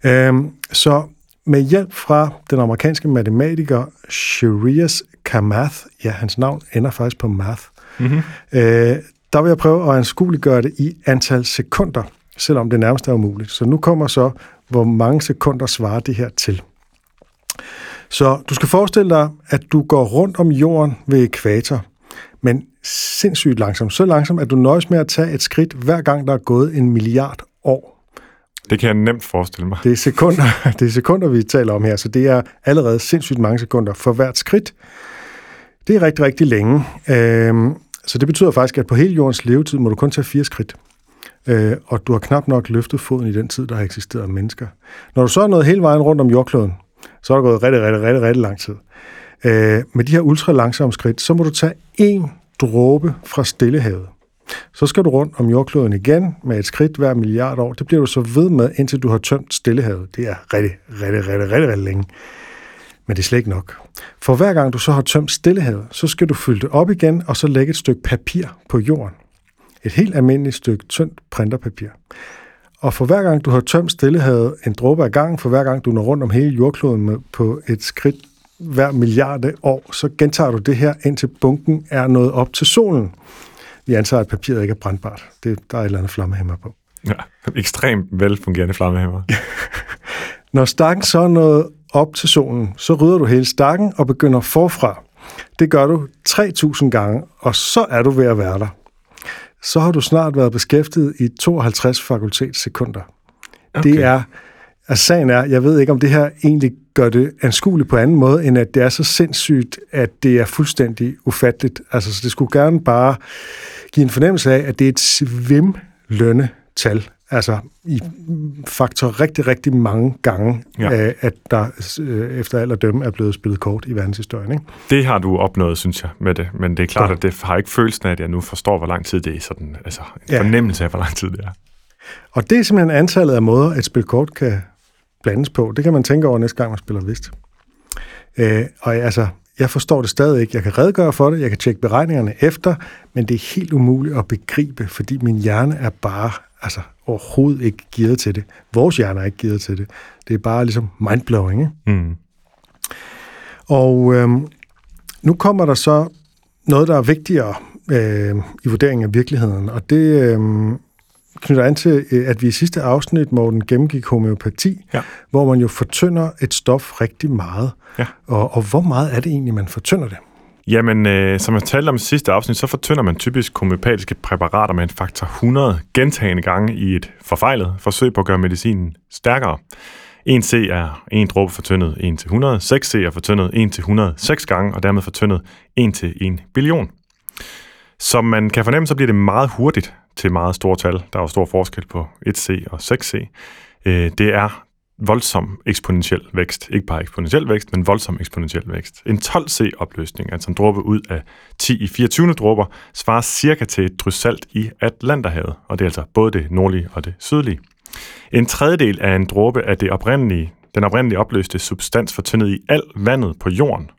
Øhm, så med hjælp fra den amerikanske matematiker Sharias Kamath, ja, hans navn ender faktisk på math, mm-hmm. øh, der vil jeg prøve at anskueliggøre det i antal sekunder, selvom det nærmest er umuligt. Så nu kommer så, hvor mange sekunder svarer det her til. Så du skal forestille dig, at du går rundt om jorden ved ækvator, men sindssygt langsomt. Så langsomt, at du nøjes med at tage et skridt, hver gang der er gået en milliard år. Det kan jeg nemt forestille mig. Det er sekunder, det er sekunder vi taler om her, så det er allerede sindssygt mange sekunder for hvert skridt. Det er rigtig, rigtig længe. Så det betyder faktisk, at på hele jordens levetid må du kun tage fire skridt. Og du har knap nok løftet foden i den tid, der har eksisteret mennesker. Når du så er nået hele vejen rundt om jordkloden, så er det gået rigtig, rigtig, rigtig, rigtig lang tid. Øh, med de her ultra langsomme skridt, så må du tage én dråbe fra Stillehavet. Så skal du rundt om jordkloden igen med et skridt hver milliard år. Det bliver du så ved med, indtil du har tømt Stillehavet. Det er rigtig, rigtig, rigtig, rigtig, rigtig længe. Men det er slet ikke nok. For hver gang du så har tømt Stillehavet, så skal du fylde det op igen, og så lægge et stykke papir på jorden. Et helt almindeligt stykke tyndt printerpapir. Og for hver gang, du har tømt Stillehavet en dråbe af gangen, for hver gang, du når rundt om hele jordkloden på et skridt hver milliarde år, så gentager du det her, indtil bunken er nået op til solen. Vi antager, at papiret ikke er brændbart. Det, der er et eller andet flammehæmmer på. Ja, ekstremt velfungerende flammehæmmer. Når stakken så er nået op til solen, så rydder du hele stakken og begynder forfra. Det gør du tre tusind gange, og så er du ved at være der. Så har du snart været beskæftiget i tooghalvtreds fakultetssekunder. Okay. Det er, altså sagen er, jeg ved ikke, om det her egentlig gør det anskueligt på anden måde, end at det er så sindssygt, at det er fuldstændig ufatteligt. Altså, så det skulle gerne bare give en fornemmelse af, at det er et svimlende tal. Altså, i faktor rigtig, rigtig mange gange, ja. øh, at der øh, efter alt at dømme er blevet spillet kort i verdenshistorien. Ikke? Det har du opnået, synes jeg, med det. Men det er klart, ja. At det har ikke følelsen af, at jeg nu forstår, hvor lang tid det er. Sådan, altså, en ja. fornemmelse af, hvor lang tid det er. Og det er simpelthen antallet af måder, at spil kort kan blandes på. Det kan man tænke over næste gang, man spiller vist. Øh, og altså, jeg forstår det stadig ikke. Jeg kan redegøre for det, jeg kan tjekke beregningerne efter, men det er helt umuligt at begribe, fordi min hjerne er bare... altså overhovedet ikke gearet til det. Vores hjerner er ikke gearet til det. Det er bare ligesom mindblowing, ikke? Mm. Og øhm, nu kommer der så noget, der er vigtigere øhm, i vurderingen af virkeligheden, og det øhm, knytter an til, at vi i sidste afsnit, Morten, gennemgik homøopati, ja. Hvor man jo fortynder et stof rigtig meget. Ja. Og, og hvor meget er det egentlig, man fortynder det? Jamen, øh, som jeg talte om i sidste afsnit, så fortynder man typisk homøopatiske præparater med en faktor hundrede gentagende gange i et forfejlet forsøg på at gøre medicinen stærkere. en C er en dråbe fortyndet en til hundrede, seks C er fortyndet en til hundrede seks gange, og dermed fortyndet en til en billion. Som man kan fornemme, så bliver det meget hurtigt til meget store tal. Der er jo stor forskel på en C og seks C. Øh, det er voldsom eksponentiel vækst. Ikke bare eksponentiel vækst, men voldsom eksponentiel vækst. En tolv C-opløsning, altså en dråbe ud af ti i fireogtyvende dråber, svarer cirka til et drys salt i Atlanterhavet, og det er altså både det nordlige og det sydlige. En tredjedel af en dråbe af det oprindelige, den oprindelige opløste substans fortyndet i alt vandet på jorden.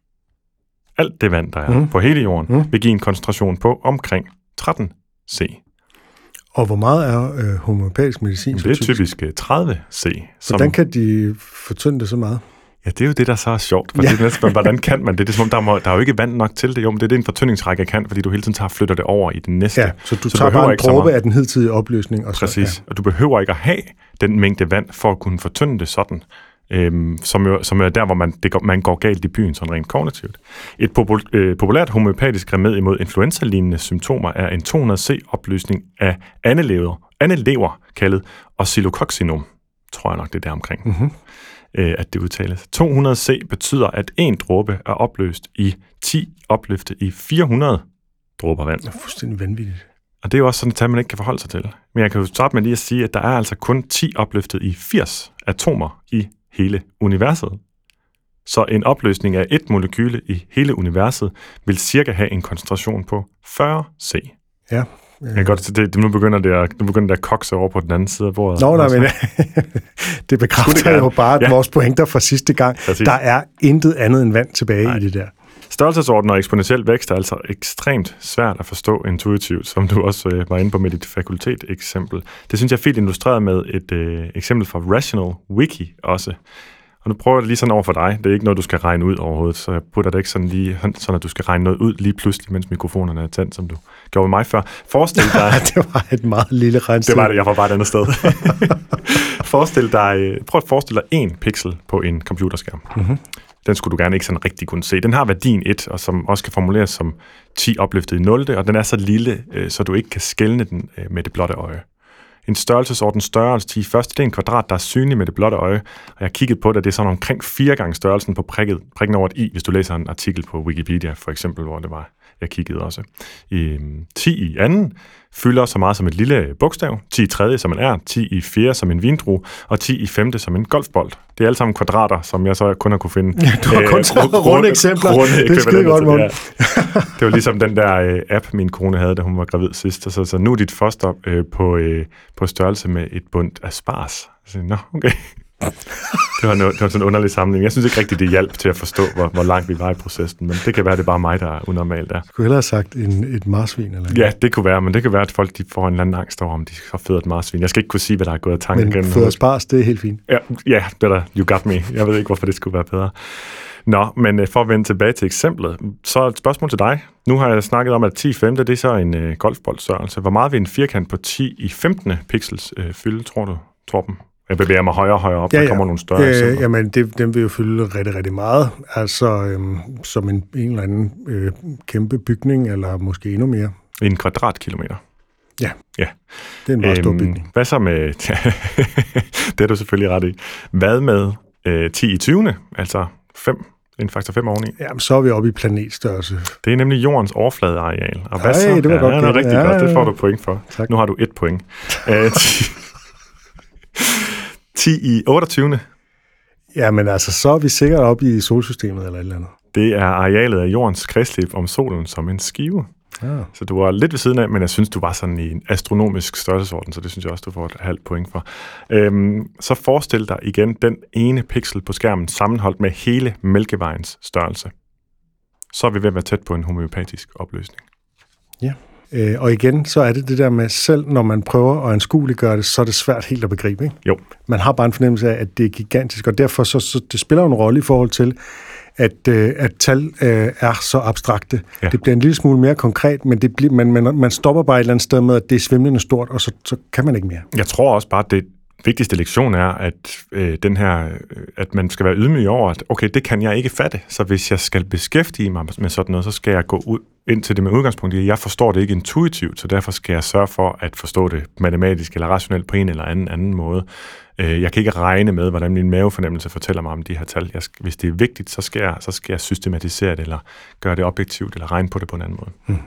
Alt det vand, der er mm. på hele jorden, mm. vil give en koncentration på omkring tretten C. Og hvor meget er øh, homøopatisk medicin? Det er typisk tredive C. Som... Hvordan kan de fortynde det så meget? Ja, det er jo det, der så er sjovt. Ja. Det er næsten, hvordan kan man det? Det er, som om, der, må, der er jo ikke vand nok til det. Jo, men det er det, en fortyndningsrække kan, fordi du hele tiden tager flytter det over i den næste. Ja, så du så tager du bare en dråbe af den hidtidige opløsning. Og så, præcis, ja. Og du behøver ikke at have den mængde vand for at kunne fortynde det sådan, Øhm, som, jo, som jo er der, hvor man, det går, man går galt i byen, sådan rent kognitivt. Et popul- øh, populært homøopatisk remedie mod influenza-lignende symptomer er en to hundrede C-opløsning af andelever, andelever kaldet oscillococcinum. Tror jeg nok, det er der omkring, mm-hmm. øh, at det udtales. to hundrede C betyder, at en dråbe er opløst i ti opløfte i fire hundrede dråber vand. Det er fuldstændig vanvittigt. Og det er jo også sådan et tal, man ikke kan forholde sig til. Men jeg kan jo starte med lige at sige, at der er altså kun ti opløftet i firs atomer i hele universet. Så en opløsning af et molekyle i hele universet vil cirka have en koncentration på fyrre C. Ja. Øh. Jeg godt, det, nu begynder det at, nu begynder det at kokse over på den anden side af bordet. Nå, nej, men det bekræfter jo bare, at ja. vores pointer fra sidste gang, præcis. Der er intet andet end vand tilbage nej. i det der. Størrelsesorden og eksponentiel vækst er altså ekstremt svært at forstå intuitivt, som du også var inde på med dit fakultet-eksempel. Det synes jeg er fint illustreret med et øh, eksempel fra Rational Wiki også. Og nu prøver jeg det lige sådan over for dig. Det er ikke noget, du skal regne ud overhovedet, så jeg putter det ikke sådan lige, sådan at du skal regne noget ud lige pludselig, mens mikrofonerne er tændt, som du gjorde med mig før. Forestil dig... det var et meget lille regnsted. Det var det, jeg var bare et andet sted. Forestil dig, prøv at forestille dig en pixel på en computerskærm. Mm-hmm. Den skulle du gerne ikke sådan rigtig kunne se. Den har værdien et, og som også kan formuleres som ti opløftet i nul, og den er så lille, så du ikke kan skelne den med det blotte øje. En størrelsesorden størrelse ti første, det er en kvadrat, der er synlig med det blotte øje, og jeg kiggede på det, det er sådan omkring fire gange størrelsen på prikket, prikken over et i, hvis du læser en artikel på Wikipedia, for eksempel, hvor det var, jeg kiggede også. I, ti i anden fylder så meget som et lille bogstav, ti i tredje som en R, ti i fjerde som en vindrue, og ti i femte som en golfbold. Det er alle sammen kvadrater, som jeg så kun har kunne finde. Ja, du har kun taget runde, runde eksempler. Runde det skide godt, Morten. Det var ligesom den der øh, app, min kone havde, da hun var gravid sidst. Så, så nu er dit foster øh, på, øh, på størrelse med et bundt asparges. Så nå, okay. Det var, noget, det var sådan en underlig sammenligning. Jeg synes ikke rigtigt, det hjalp til at forstå, hvor, hvor langt vi var i processen, men det kan være, det er bare mig, der er unormalt der. Du kunne hellere have sagt en, et marsvin, eller ikke? Ja, det kunne være, men det kan være, at folk de får en eller anden angst over, om de har født et marsvin. Jeg skal ikke kunne sige, hvad der er gået af tanken. Men gennem født spars, det er helt fint. Ja, yeah, det der, you got me. Jeg ved ikke, hvorfor det skulle være bedre. Nå, men for at vende tilbage til eksemplet, så et spørgsmål til dig. Nu har jeg snakket om, at ti i femte, det er så en øh, golfboldstørrelse. Hvor meget vil en firkant på ti i femtende pixels øh, fylde, tror du, Torben? Jeg bevæger mig højere og højere op, ja, ja. Der kommer nogle større ja, eksempler. Jamen, det, dem vil jo fylde rigtig, rigtig meget. Altså, øhm, som en, en eller anden øh, kæmpe bygning, eller måske endnu mere. En kvadratkilometer. Ja, ja. Det er en meget øhm, stor bygning. Hvad så med... det er du selvfølgelig ret i. Hvad med øh, ti i tyvende? Altså fem, en faktor fem oveni. Jamen, så er vi oppe i planetstørrelse. Det er nemlig jordens overfladeareal. Og hvad så? Ej, det var ja, godt. Ja, det er rigtig ja, godt. Det får du point for. Tak. Nu har du et point. Æh, ti i otteogtyvende Jamen altså, så er vi sikkert oppe i solsystemet eller et eller andet. Det er arealet af jordens kredsløb om solen som en skive. Ah. Så du var lidt ved siden af, men jeg synes, du var sådan i en astronomisk størrelsesorden, så det synes jeg også, du får et halvt point for. Øhm, så forestil dig igen den ene pixel på skærmen sammenholdt med hele Mælkevejens størrelse. Så er vi ved at være tæt på en homøopatisk opløsning. Ja. Øh, og igen, så er det det der med, selv når man prøver at anskueliggøre det, så er det svært helt at begribe, ikke? Jo. Man har bare en fornemmelse af, at det er gigantisk, og derfor så, så det spiller en rolle i forhold til, at, øh, at tal øh, er så abstrakte. Ja. Det bliver en lille smule mere konkret, men det bliver, man, man, man stopper bare et eller andet sted med, at det er svimlende stort, og så, så kan man ikke mere. Jeg tror også bare, det vigtigste lektion er, at, øh, den her, øh, at man skal være ydmyg over, at okay, det kan jeg ikke fatte, så hvis jeg skal beskæftige mig med sådan noget, så skal jeg gå ud ind til det med udgangspunkt i, at jeg forstår det ikke intuitivt, så derfor skal jeg sørge for at forstå det matematisk eller rationelt på en eller anden anden måde. Jeg kan ikke regne med, hvordan min mavefornemmelse fortæller mig om de her tal. Jeg, hvis det er vigtigt, så skal, jeg, så skal jeg systematisere det, eller gøre det objektivt, eller regne på det på en anden måde. Hmm.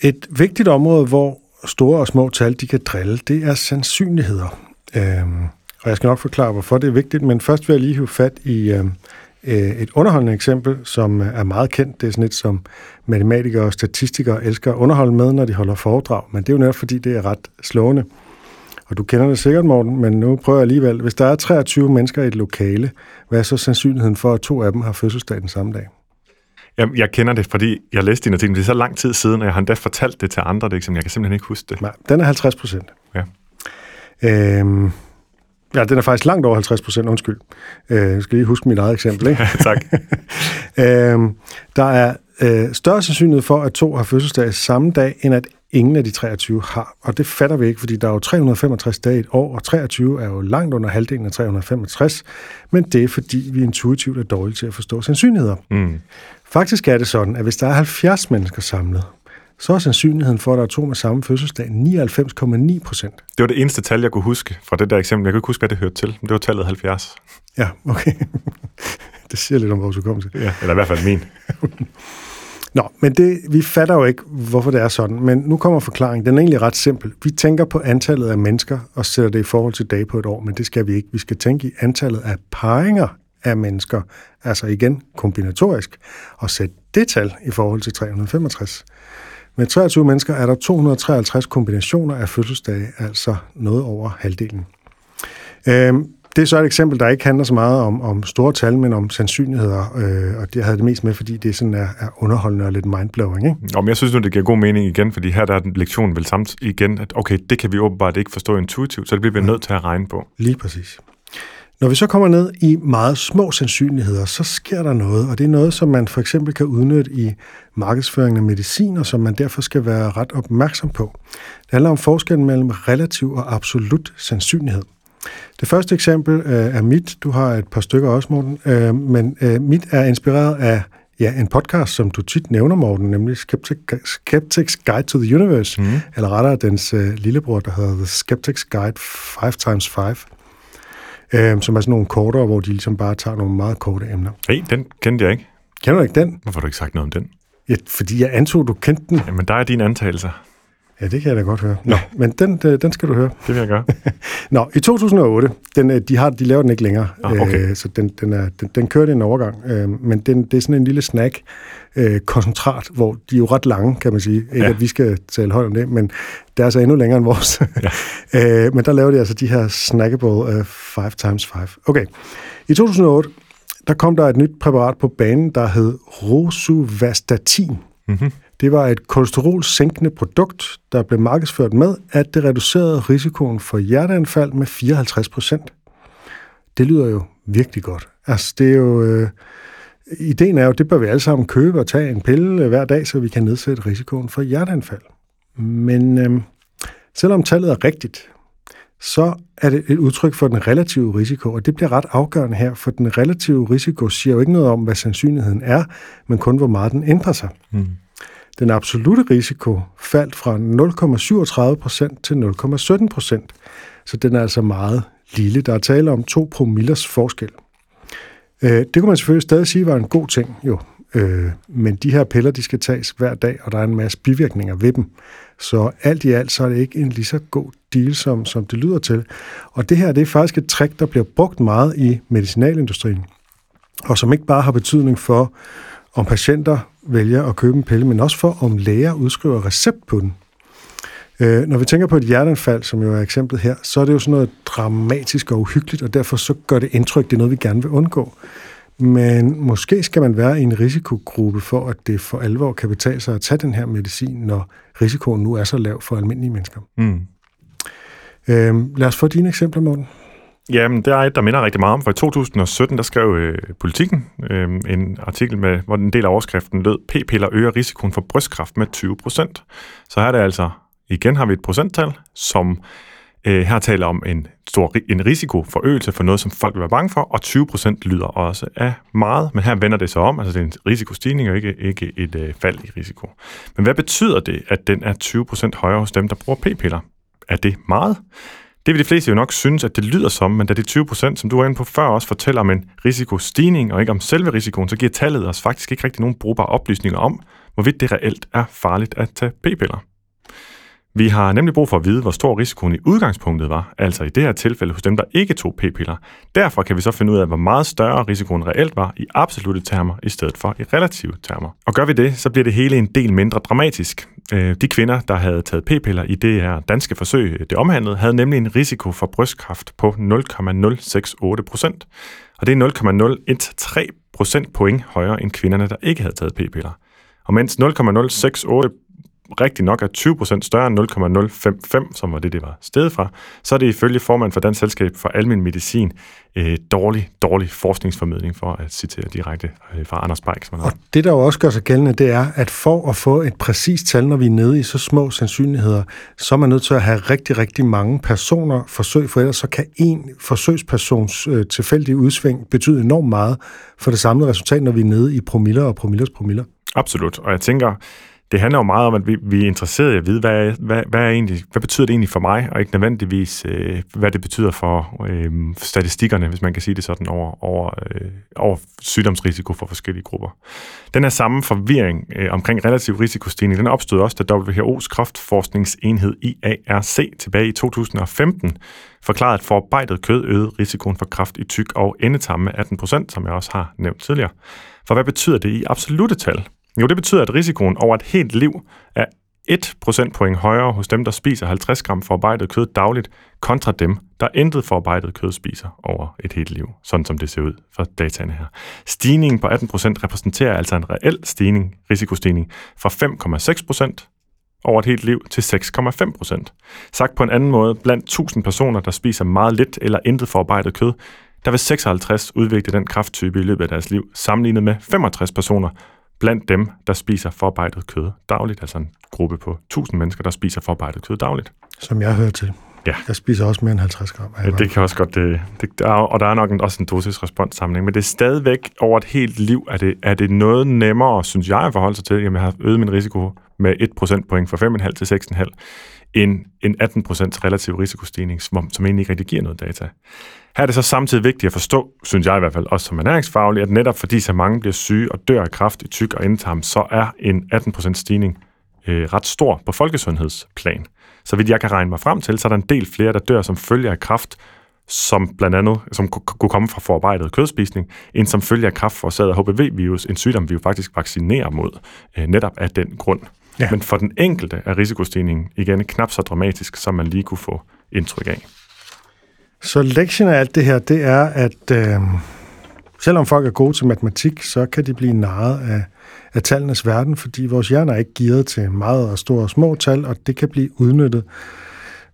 Et vigtigt område, hvor store og små tal de kan drille, det er sandsynligheder. Øhm, og jeg skal nok forklare, hvorfor det er vigtigt, men først vil jeg lige hive fat i... Øhm, Et underholdende eksempel, som er meget kendt, det er sådan et, som matematikere og statistikere elsker at underholde med, når de holder foredrag. Men det er jo netop, fordi det er ret slående. Og du kender det sikkert, Morten, men nu prøver jeg alligevel. Hvis der er treogtyve mennesker i et lokale, hvad er så sandsynligheden for, at to af dem har fødselsdag den samme dag? Jamen, jeg kender det, fordi jeg læste din artikel. Det er så lang tid siden, og jeg har endda fortalt det til andre. Det eksempel. Jeg kan simpelthen ikke huske det. Nej, den er halvtreds procent. Ja. Øhm Ja, den er faktisk langt over halvtreds procent, undskyld. Jeg skal lige huske mit eget eksempel, ikke? Ja, tak. øhm, der er øh, større sandsynlighed for, at to har fødselsdag samme dag, end at ingen af de treogtyve har. Og det fatter vi ikke, fordi der er jo tre hundrede og femogtres dage i et år, og treogtyve er jo langt under halvdelen af tre hundrede og femogtres, men det er, fordi vi intuitivt er dårlige til at forstå sandsynligheder. Mm. Faktisk er det sådan, at hvis der er halvfjerds mennesker samlet, så er sandsynligheden for, at der er to med samme fødselsdag nioghalvfems komma ni procent. Det var det eneste tal, jeg kunne huske fra det der eksempel. Jeg kunne ikke huske, hvad det hørte til, men det var tallet halvfjerds. Ja, okay. Det siger lidt om vores hukommelse. Ja, eller i hvert fald min. Nå, men det, vi fatter jo ikke, hvorfor det er sådan. Men nu kommer forklaringen. Den er egentlig ret simpel. Vi tænker på antallet af mennesker og sætter det i forhold til dage på et år, men det skal vi ikke. Vi skal tænke i antallet af parringer af mennesker. Altså igen kombinatorisk. Og sætte det tal i forhold til tre hundrede og femogtres. Med treogtyve mennesker er der to hundrede og treoghalvtreds kombinationer af fødselsdage, altså noget over halvdelen. Øhm, det er så et eksempel, der ikke handler så meget om, om store tal, men om sandsynligheder, øh, og det havde det mest med, fordi det sådan er, er underholdende og lidt mindblowing, ikke? Jamen, jeg synes nu, det giver god mening igen, fordi her der er lektionen vel samt igen, at okay, det kan vi åbenbart ikke forstå intuitivt, så det bliver vi nødt til at regne på. Lige præcis. Når vi så kommer ned i meget små sandsynligheder, så sker der noget, og det er noget, som man for eksempel kan udnytte i markedsføringen af medicin, og som man derfor skal være ret opmærksom på. Det handler om forskellen mellem relativ og absolut sandsynlighed. Det første eksempel øh, er mit. Du har et par stykker også, Morten. Øh, men øh, mit er inspireret af ja, en podcast, som du tit nævner, Morten, nemlig Skeptics Guide to the Universe, mm. eller rettere dens øh, lillebror, der hedder The Skeptics Guide five times five. Øhm, som er sådan nogle kortere, hvor de ligesom bare tager nogle meget korte emner. Nej, hey, den kendte jeg ikke. Kender du ikke den? Hvorfor har du ikke sagt noget om den? Ja, fordi jeg antog, du kendte den. Jamen, der er dine antagelser. Ja, det kan jeg da godt høre. Nå, men den, den skal du høre. Det vil jeg gøre. Nå, i to tusind og otte, den, de, har, de laver den ikke længere, ah, okay. øh, så den, den, er, den, den kørte en overgang. Øh, men den, det er sådan en lille snack-koncentrat, øh, hvor de er jo ret lange, kan man sige. Ikke ja. At vi skal tale højt om det, men det er altså endnu længere end vores. Ja. øh, men der laver de altså de her snackable øh, five times five. Okay, i to tusind og otte, der kom der et nyt præparat på banen, der hed Rosuvastatin. Mhm. Det var et kolesterolsænkende produkt, der blev markedsført med, at det reducerede risikoen for hjerteanfald med fireoghalvtreds procent. Det lyder jo virkelig godt. Altså, det er jo... Øh, ideen er jo, det bør vi alle sammen købe og tage en pille hver dag, så vi kan nedsætte risikoen for hjerteanfald. Men øh, selvom tallet er rigtigt, så er det et udtryk for den relative risiko, og det bliver ret afgørende her, for den relative risiko siger jo ikke noget om, hvad sandsynligheden er, men kun hvor meget den ændrer sig. Mm. Den absolute risiko faldt fra nul komma syvogtredive procent til nul komma sytten procent, så den er altså meget lille. Der er tale om to promillers forskel. Det kunne man selvfølgelig stadig sige var en god ting, jo. Men de her piller, de skal tages hver dag, og der er en masse bivirkninger ved dem. Så alt i alt, så er det ikke en lige så god deal, som, som det lyder til. Og det her, det er faktisk et trick, der bliver brugt meget i medicinalindustrien, og som ikke bare har betydning for, om patienter vælger at købe en pille, men også for, om læger udskriver recept på den. Øh, når vi tænker på et hjerteanfald, som jo er eksemplet her, så er det jo sådan noget dramatisk og uhyggeligt, og derfor så gør det indtryk, det er noget, vi gerne vil undgå. Men måske skal man være i en risikogruppe for, at det for alvor kan betale sig at tage den her medicin, når risikoen nu er så lav for almindelige mennesker. Mm. Øh, lad os få dine eksempler, Morten. Jamen, der er et, der minder rigtig meget om, for i to tusind og sytten, der skrev øh, Politiken øh, en artikel, med, hvor en del af overskriften lød, p-piller øger risikoen for brystkræft med tyve procent. Så her er det altså, igen har vi et procenttal, som øh, her taler om en stor en risikoforøgelse for noget, som folk vil være bange for, og tyve procent lyder også af meget, men her vender det sig om, altså det er en risikostigning og ikke, ikke et øh, fald i risiko. Men hvad betyder det, at den er tyve procent højere hos dem, der bruger p-piller? Er det meget? Det vil de fleste jo nok synes, at det lyder som, men da det tyve procent, som du var inde på før, også fortæller om en risikostigning og ikke om selve risikoen, så giver tallet os faktisk ikke rigtig nogen brugbare oplysninger om, hvorvidt det reelt er farligt at tage p-piller. Vi har nemlig brug for at vide, hvor stor risikoen i udgangspunktet var, altså i det her tilfælde hos dem, der ikke tog p-piller. Derfor kan vi så finde ud af, hvor meget større risikoen reelt var i absolutte termer, i stedet for i relative termer. Og gør vi det, så bliver det hele en del mindre dramatisk. De kvinder, der havde taget p-piller i det her danske forsøg, det omhandlede, havde nemlig en risiko for brystkræft på nul komma nul seks otte procent. Og det er nul komma nul et tre procentpoint højere end kvinderne, der ikke havde taget p-piller. Og mens nul komma nul seks otte rigtig nok er tyve procent større end nul komma nul fem fem, som var det, det var steget fra, så er det ifølge formand for Dansk Selskab for Almen Medicin øh, dårlig, dårlig forskningsformidling, for at citere direkte øh, fra Anders Beig. Og det, der jo også gør sig gældende, det er, at for at få et præcist tal, når vi er nede i så små sandsynligheder, så er man nødt til at have rigtig, rigtig mange personer forsøg, for ellers så kan en forsøgspersons øh, tilfældige udsving betyde enormt meget for det samlede resultat, når vi er nede i promiller og promillers promiller. Absolut, og jeg tænker, det handler jo meget om, at vi, vi er interesserede i at vide, hvad, hvad, hvad, er egentlig, hvad betyder det egentlig for mig, og ikke nødvendigvis, øh, hvad det betyder for øh, statistikkerne, hvis man kan sige det sådan, over, over, øh, over sygdomsrisiko for forskellige grupper. Den her samme forvirring øh, omkring relativ risikostigning, den opstod også, da W H O's kræftforskningsenhed I A R C tilbage i to tusind og femten forklarede, at forarbejdet kød øgede risikoen for kræft i tyk og endetarm med atten procent, som jeg også har nævnt tidligere. For hvad betyder det i absolutte tal? Jo, det betyder, at risikoen over et helt liv er et procentpoint højere hos dem, der spiser halvtreds gram forarbejdet kød dagligt, kontra dem, der intet forarbejdet kød spiser over et helt liv, sådan som det ser ud fra dataene her. Stigningen på atten procent repræsenterer altså en reel stigning, risikostigning fra fem komma seks procent over et helt liv til seks komma fem procent. Sagt på en anden måde, blandt tusind personer, der spiser meget lidt eller intet forarbejdet kød, der vil seksoghalvtreds udvikle den kræfttype i løbet af deres liv, sammenlignet med femogtres personer, blandt dem, der spiser forarbejdet kød dagligt, altså en gruppe på tusind mennesker, der spiser forarbejdet kød dagligt. Som jeg hører til. Ja. Jeg spiser også mere end halvtreds gram. Ja, det kan også godt, det, det, og der er nok en, også en dosis-respons-samling, men det er stadigvæk over et helt liv, er det, er det noget nemmere, synes jeg, at forholde sig til, jamen jeg har øget min risiko med et procentpoint fra fem komma fem til seks komma fem, end en atten procent relativ risikostigning, som, som egentlig ikke rigtig giver noget data. Her er det så samtidig vigtigt at forstå, synes jeg i hvert fald, også som ernæringsfaglig, at netop fordi så mange bliver syge og dør af kræft i tyk og endetarm, så er en atten procent stigning øh, ret stor på folkesundhedsplan. Så vidt jeg kan regne mig frem til, så er der en del flere, der dør som følge af kræft, som blandt andet som kunne komme fra forarbejdet kødspisning, end som følge af kræft forårsaget af H P V-virus, en sygdom, vi jo faktisk vaccinerer mod, øh, netop af den grund. Ja. Men for den enkelte er risikostigningen igen knap så dramatisk, som man lige kunne få indtryk af. Så lektien af alt det her, det er, at øh, selvom folk er gode til matematik, så kan de blive narret af, af tallenes verden, fordi vores hjerner er ikke gearet til meget og store og små tal, og det kan blive udnyttet.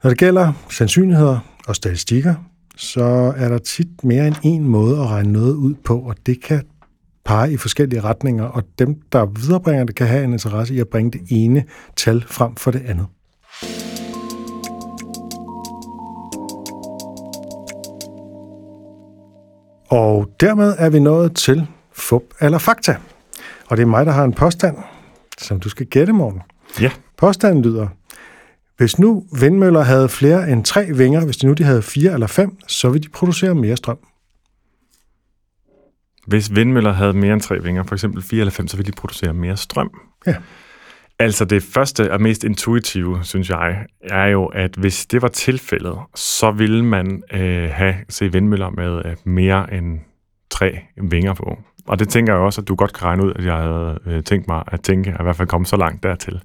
Når det gælder sandsynligheder og statistikker, så er der tit mere end en måde at regne noget ud på, og det kan pege i forskellige retninger, og dem, der viderebringer det, kan have en interesse i at bringe det ene tal frem for det andet. Og dermed er vi nået til fup eller fakta. Og det er mig, der har en påstand, som du skal gætte, Morten. Ja. Påstanden lyder, hvis nu vindmøller havde flere end tre vinger, hvis de nu de havde fire eller fem, så ville de producere mere strøm. Hvis vindmøller havde mere end tre vinger, for eksempel fire eller fem, så ville de producere mere strøm. Ja. Altså det første og mest intuitive, synes jeg, er jo, at hvis det var tilfældet, så ville man øh, have se vindmøller med øh, mere end tre vinger på. Og det tænker jeg også, at du godt kan regne ud, at jeg havde øh, tænkt mig at tænke, at i hvert fald komme så langt dertil.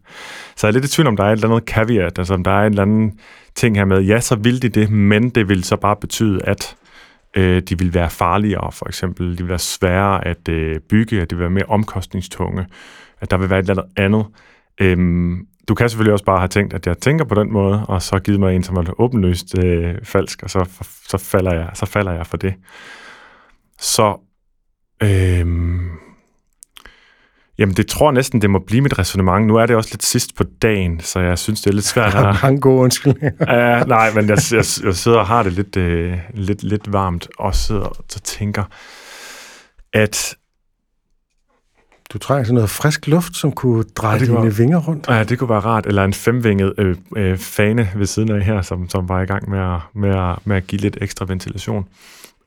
Så jeg er lidt i tvivl om, der er et eller andet caveat, altså om der er en eller anden ting her med, ja, så ville de det, men det ville så bare betyde, at de vil være farligere, for eksempel. De vil være sværere at bygge, at det vil være mere omkostningstunge, at der vil være et eller andet andet. Du kan selvfølgelig også bare have tænkt, at jeg tænker på den måde, og så givet mig en, som er åbenløst øh, falsk, og så, så, falder jeg, så falder jeg for det. Så øh, jamen, det tror næsten, det må blive mit ræsonnement. Nu er det også lidt sidst på dagen, så jeg synes, det er lidt svært. Der er mange gode undskyldninger. uh, nej, men jeg, jeg, jeg sidder og har det lidt, uh, lidt, lidt varmt, og sidder og tænker, at... Du trænger sådan noget frisk luft, som kunne dreje ja, dine var, vinger rundt. Ja, det kunne være rart. Eller en femvinget øh, øh, fane ved siden af her, som, som var i gang med at, med at, med at give lidt ekstra ventilation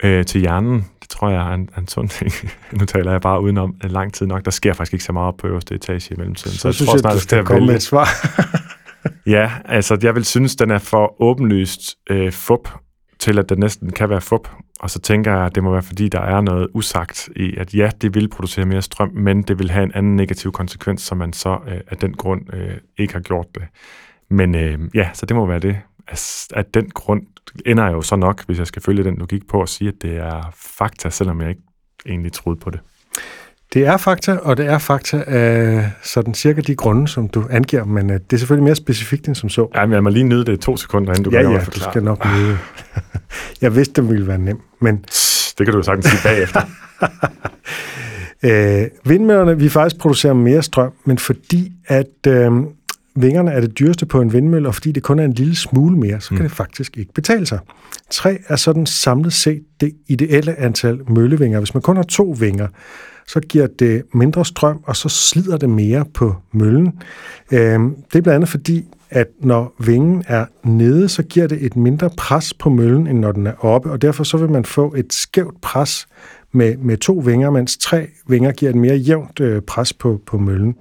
øh, til hjernen. Det tror jeg er en, en sund ting. Nu taler jeg bare udenom lang tid nok. Der sker faktisk ikke så meget op på øverste etage i mellemtiden. Så, så jeg synes, tror jeg, snart, du skal komme med et svar. Ja, altså jeg vil synes, den er for åbenlyst øh, fup, til at det næsten kan være fup. Og så tænker jeg, at det må være, fordi der er noget usagt i, at ja, det vil producere mere strøm, men det vil have en anden negativ konsekvens, som man så øh, af den grund øh, ikke har gjort det. Men øh, ja, så det må være det. Altså, af den grund ender jeg jo så nok, hvis jeg skal følge den logik på, at sige, at det er fakta, selvom jeg ikke egentlig troede på det. Det er fakta, og det er fakta af sådan cirka de grunde, som du angiver, men det er selvfølgelig mere specifikt end som så. Jamen, jeg må lige nyde det i to sekunder, inden du ja, kan ja, forklare. Ja, du skal nok nyde. Jeg vidste, det ville være nemt, men... Det kan du jo sagtens sige bagefter. øh, vindmøllerne, vi faktisk producerer mere strøm, men fordi at øh, vingerne er det dyreste på en vindmølle, og fordi det kun er en lille smule mere, så kan mm. det faktisk ikke betale sig. Tre er sådan samlet set det ideelle antal møllevinger. Hvis man kun har to vinger, så giver det mindre strøm, og så slider det mere på møllen. Øhm, det er blandt andet fordi, at når vingen er nede, så giver det et mindre pres på møllen, end når den er oppe, og derfor så vil man få et skævt pres med, med to vinger, mens tre vinger giver et mere jævnt øh, pres på, på møllen.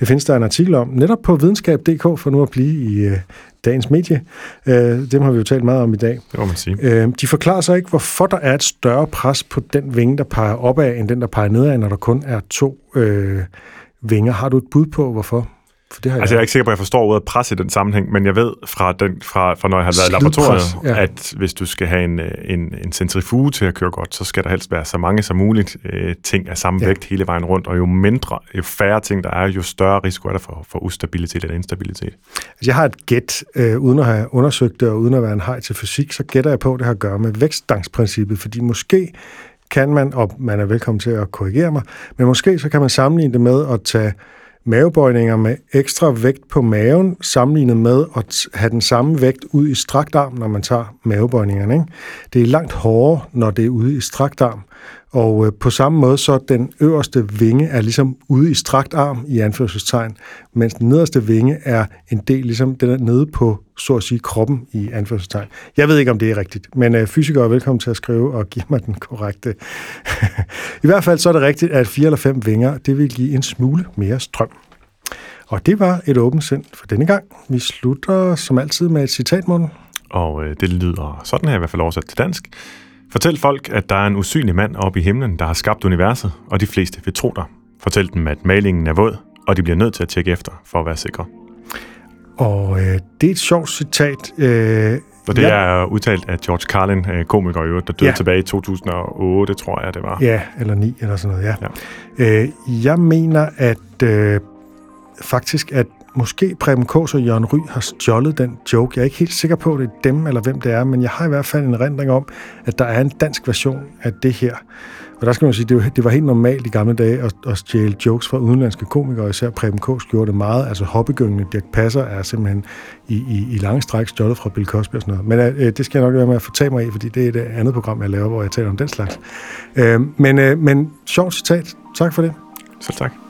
Det findes der en artikel om, netop på videnskab punktum d k, for nu at blive i øh, dagens medie. Øh, dem har vi jo talt meget om i dag. Det må man sige. Øh, de forklarer så ikke, hvorfor der er et større pres på den vinge, der peger opad, end den, der peger nedad, når der kun er to øh, vinger. Har du et bud på, hvorfor? For det har jeg altså, jeg er ikke sikker på, at jeg forstår ordet pres i den sammenhæng, men jeg ved fra, den, fra, fra når jeg har været i laboratoriet, ja. At hvis du skal have en, en, en centrifuge til at køre godt, så skal der helst være så mange som muligt øh, ting af samme ja. vægt hele vejen rundt, og jo mindre, jo færre ting der er, jo større risiko er der for, for ustabilitet eller instabilitet. Altså, jeg har et gæt, øh, uden at have undersøgt det, og uden at være en hej til fysik, så gætter jeg på, at det har at gøre med vækstgangsprincippet, fordi måske kan man, og man er velkommen til at korrigere mig, men måske så kan man sammenligne det med at tage mavebøjninger med ekstra vægt på maven, sammenlignet med at have den samme vægt ud i strakt arm, når man tager mavebøjningerne, ikke? Det er langt hårdere, når det er ude i strakt arm. Og øh, på samme måde, så den øverste vinge er ligesom ude i strakt arm, i anførselstegn, mens den nederste vinge er en del, ligesom den er nede på, så at sige, kroppen, i anførselstegn. Jeg ved ikke, om det er rigtigt, men øh, fysikere er velkommen til at skrive og give mig den korrekte. I hvert fald så er det rigtigt, at fire eller fem vinger, det vil give en smule mere strøm. Og det var et åbent sind for denne gang. Vi slutter som altid med et citat, Morten. Og øh, det lyder sådan her, i hvert fald oversat til dansk. Fortæl folk, at der er en usynlig mand oppe i himlen, der har skabt universet, og de fleste vil tro dig. Fortæl dem, at malingen er våd, og de bliver nødt til at tjekke efter, for at være sikre. Og øh, det er et sjovt citat. Øh, og det ja. er udtalt af George Carlin, komiker i øvrigt, der døde ja. tilbage i to tusind og otte, tror jeg, det var. Ja, eller ni, eller sådan noget, ja. ja. Øh, jeg mener, at øh, faktisk, at måske Præben Kås og Jørgen Ry har stjålet den joke. Jeg er ikke helt sikker på, at det er dem eller hvem det er, men jeg har i hvert fald en erindring om, at der er en dansk version af det her. Og der skal man sige, at det var helt normalt i gamle dage at, at stjæle jokes fra udenlandske komikere, især Præben Kås gjorde det meget. Altså hoppegøngene Dirk Passer er simpelthen i, i, i lange stræk stjålet fra Bill Cosby og sådan noget. Men øh, det skal jeg nok være med at fortage mig i, fordi det er et andet program, jeg laver, hvor jeg taler om den slags. Øh, men, øh, men sjovt citat. Tak for det. Selv tak.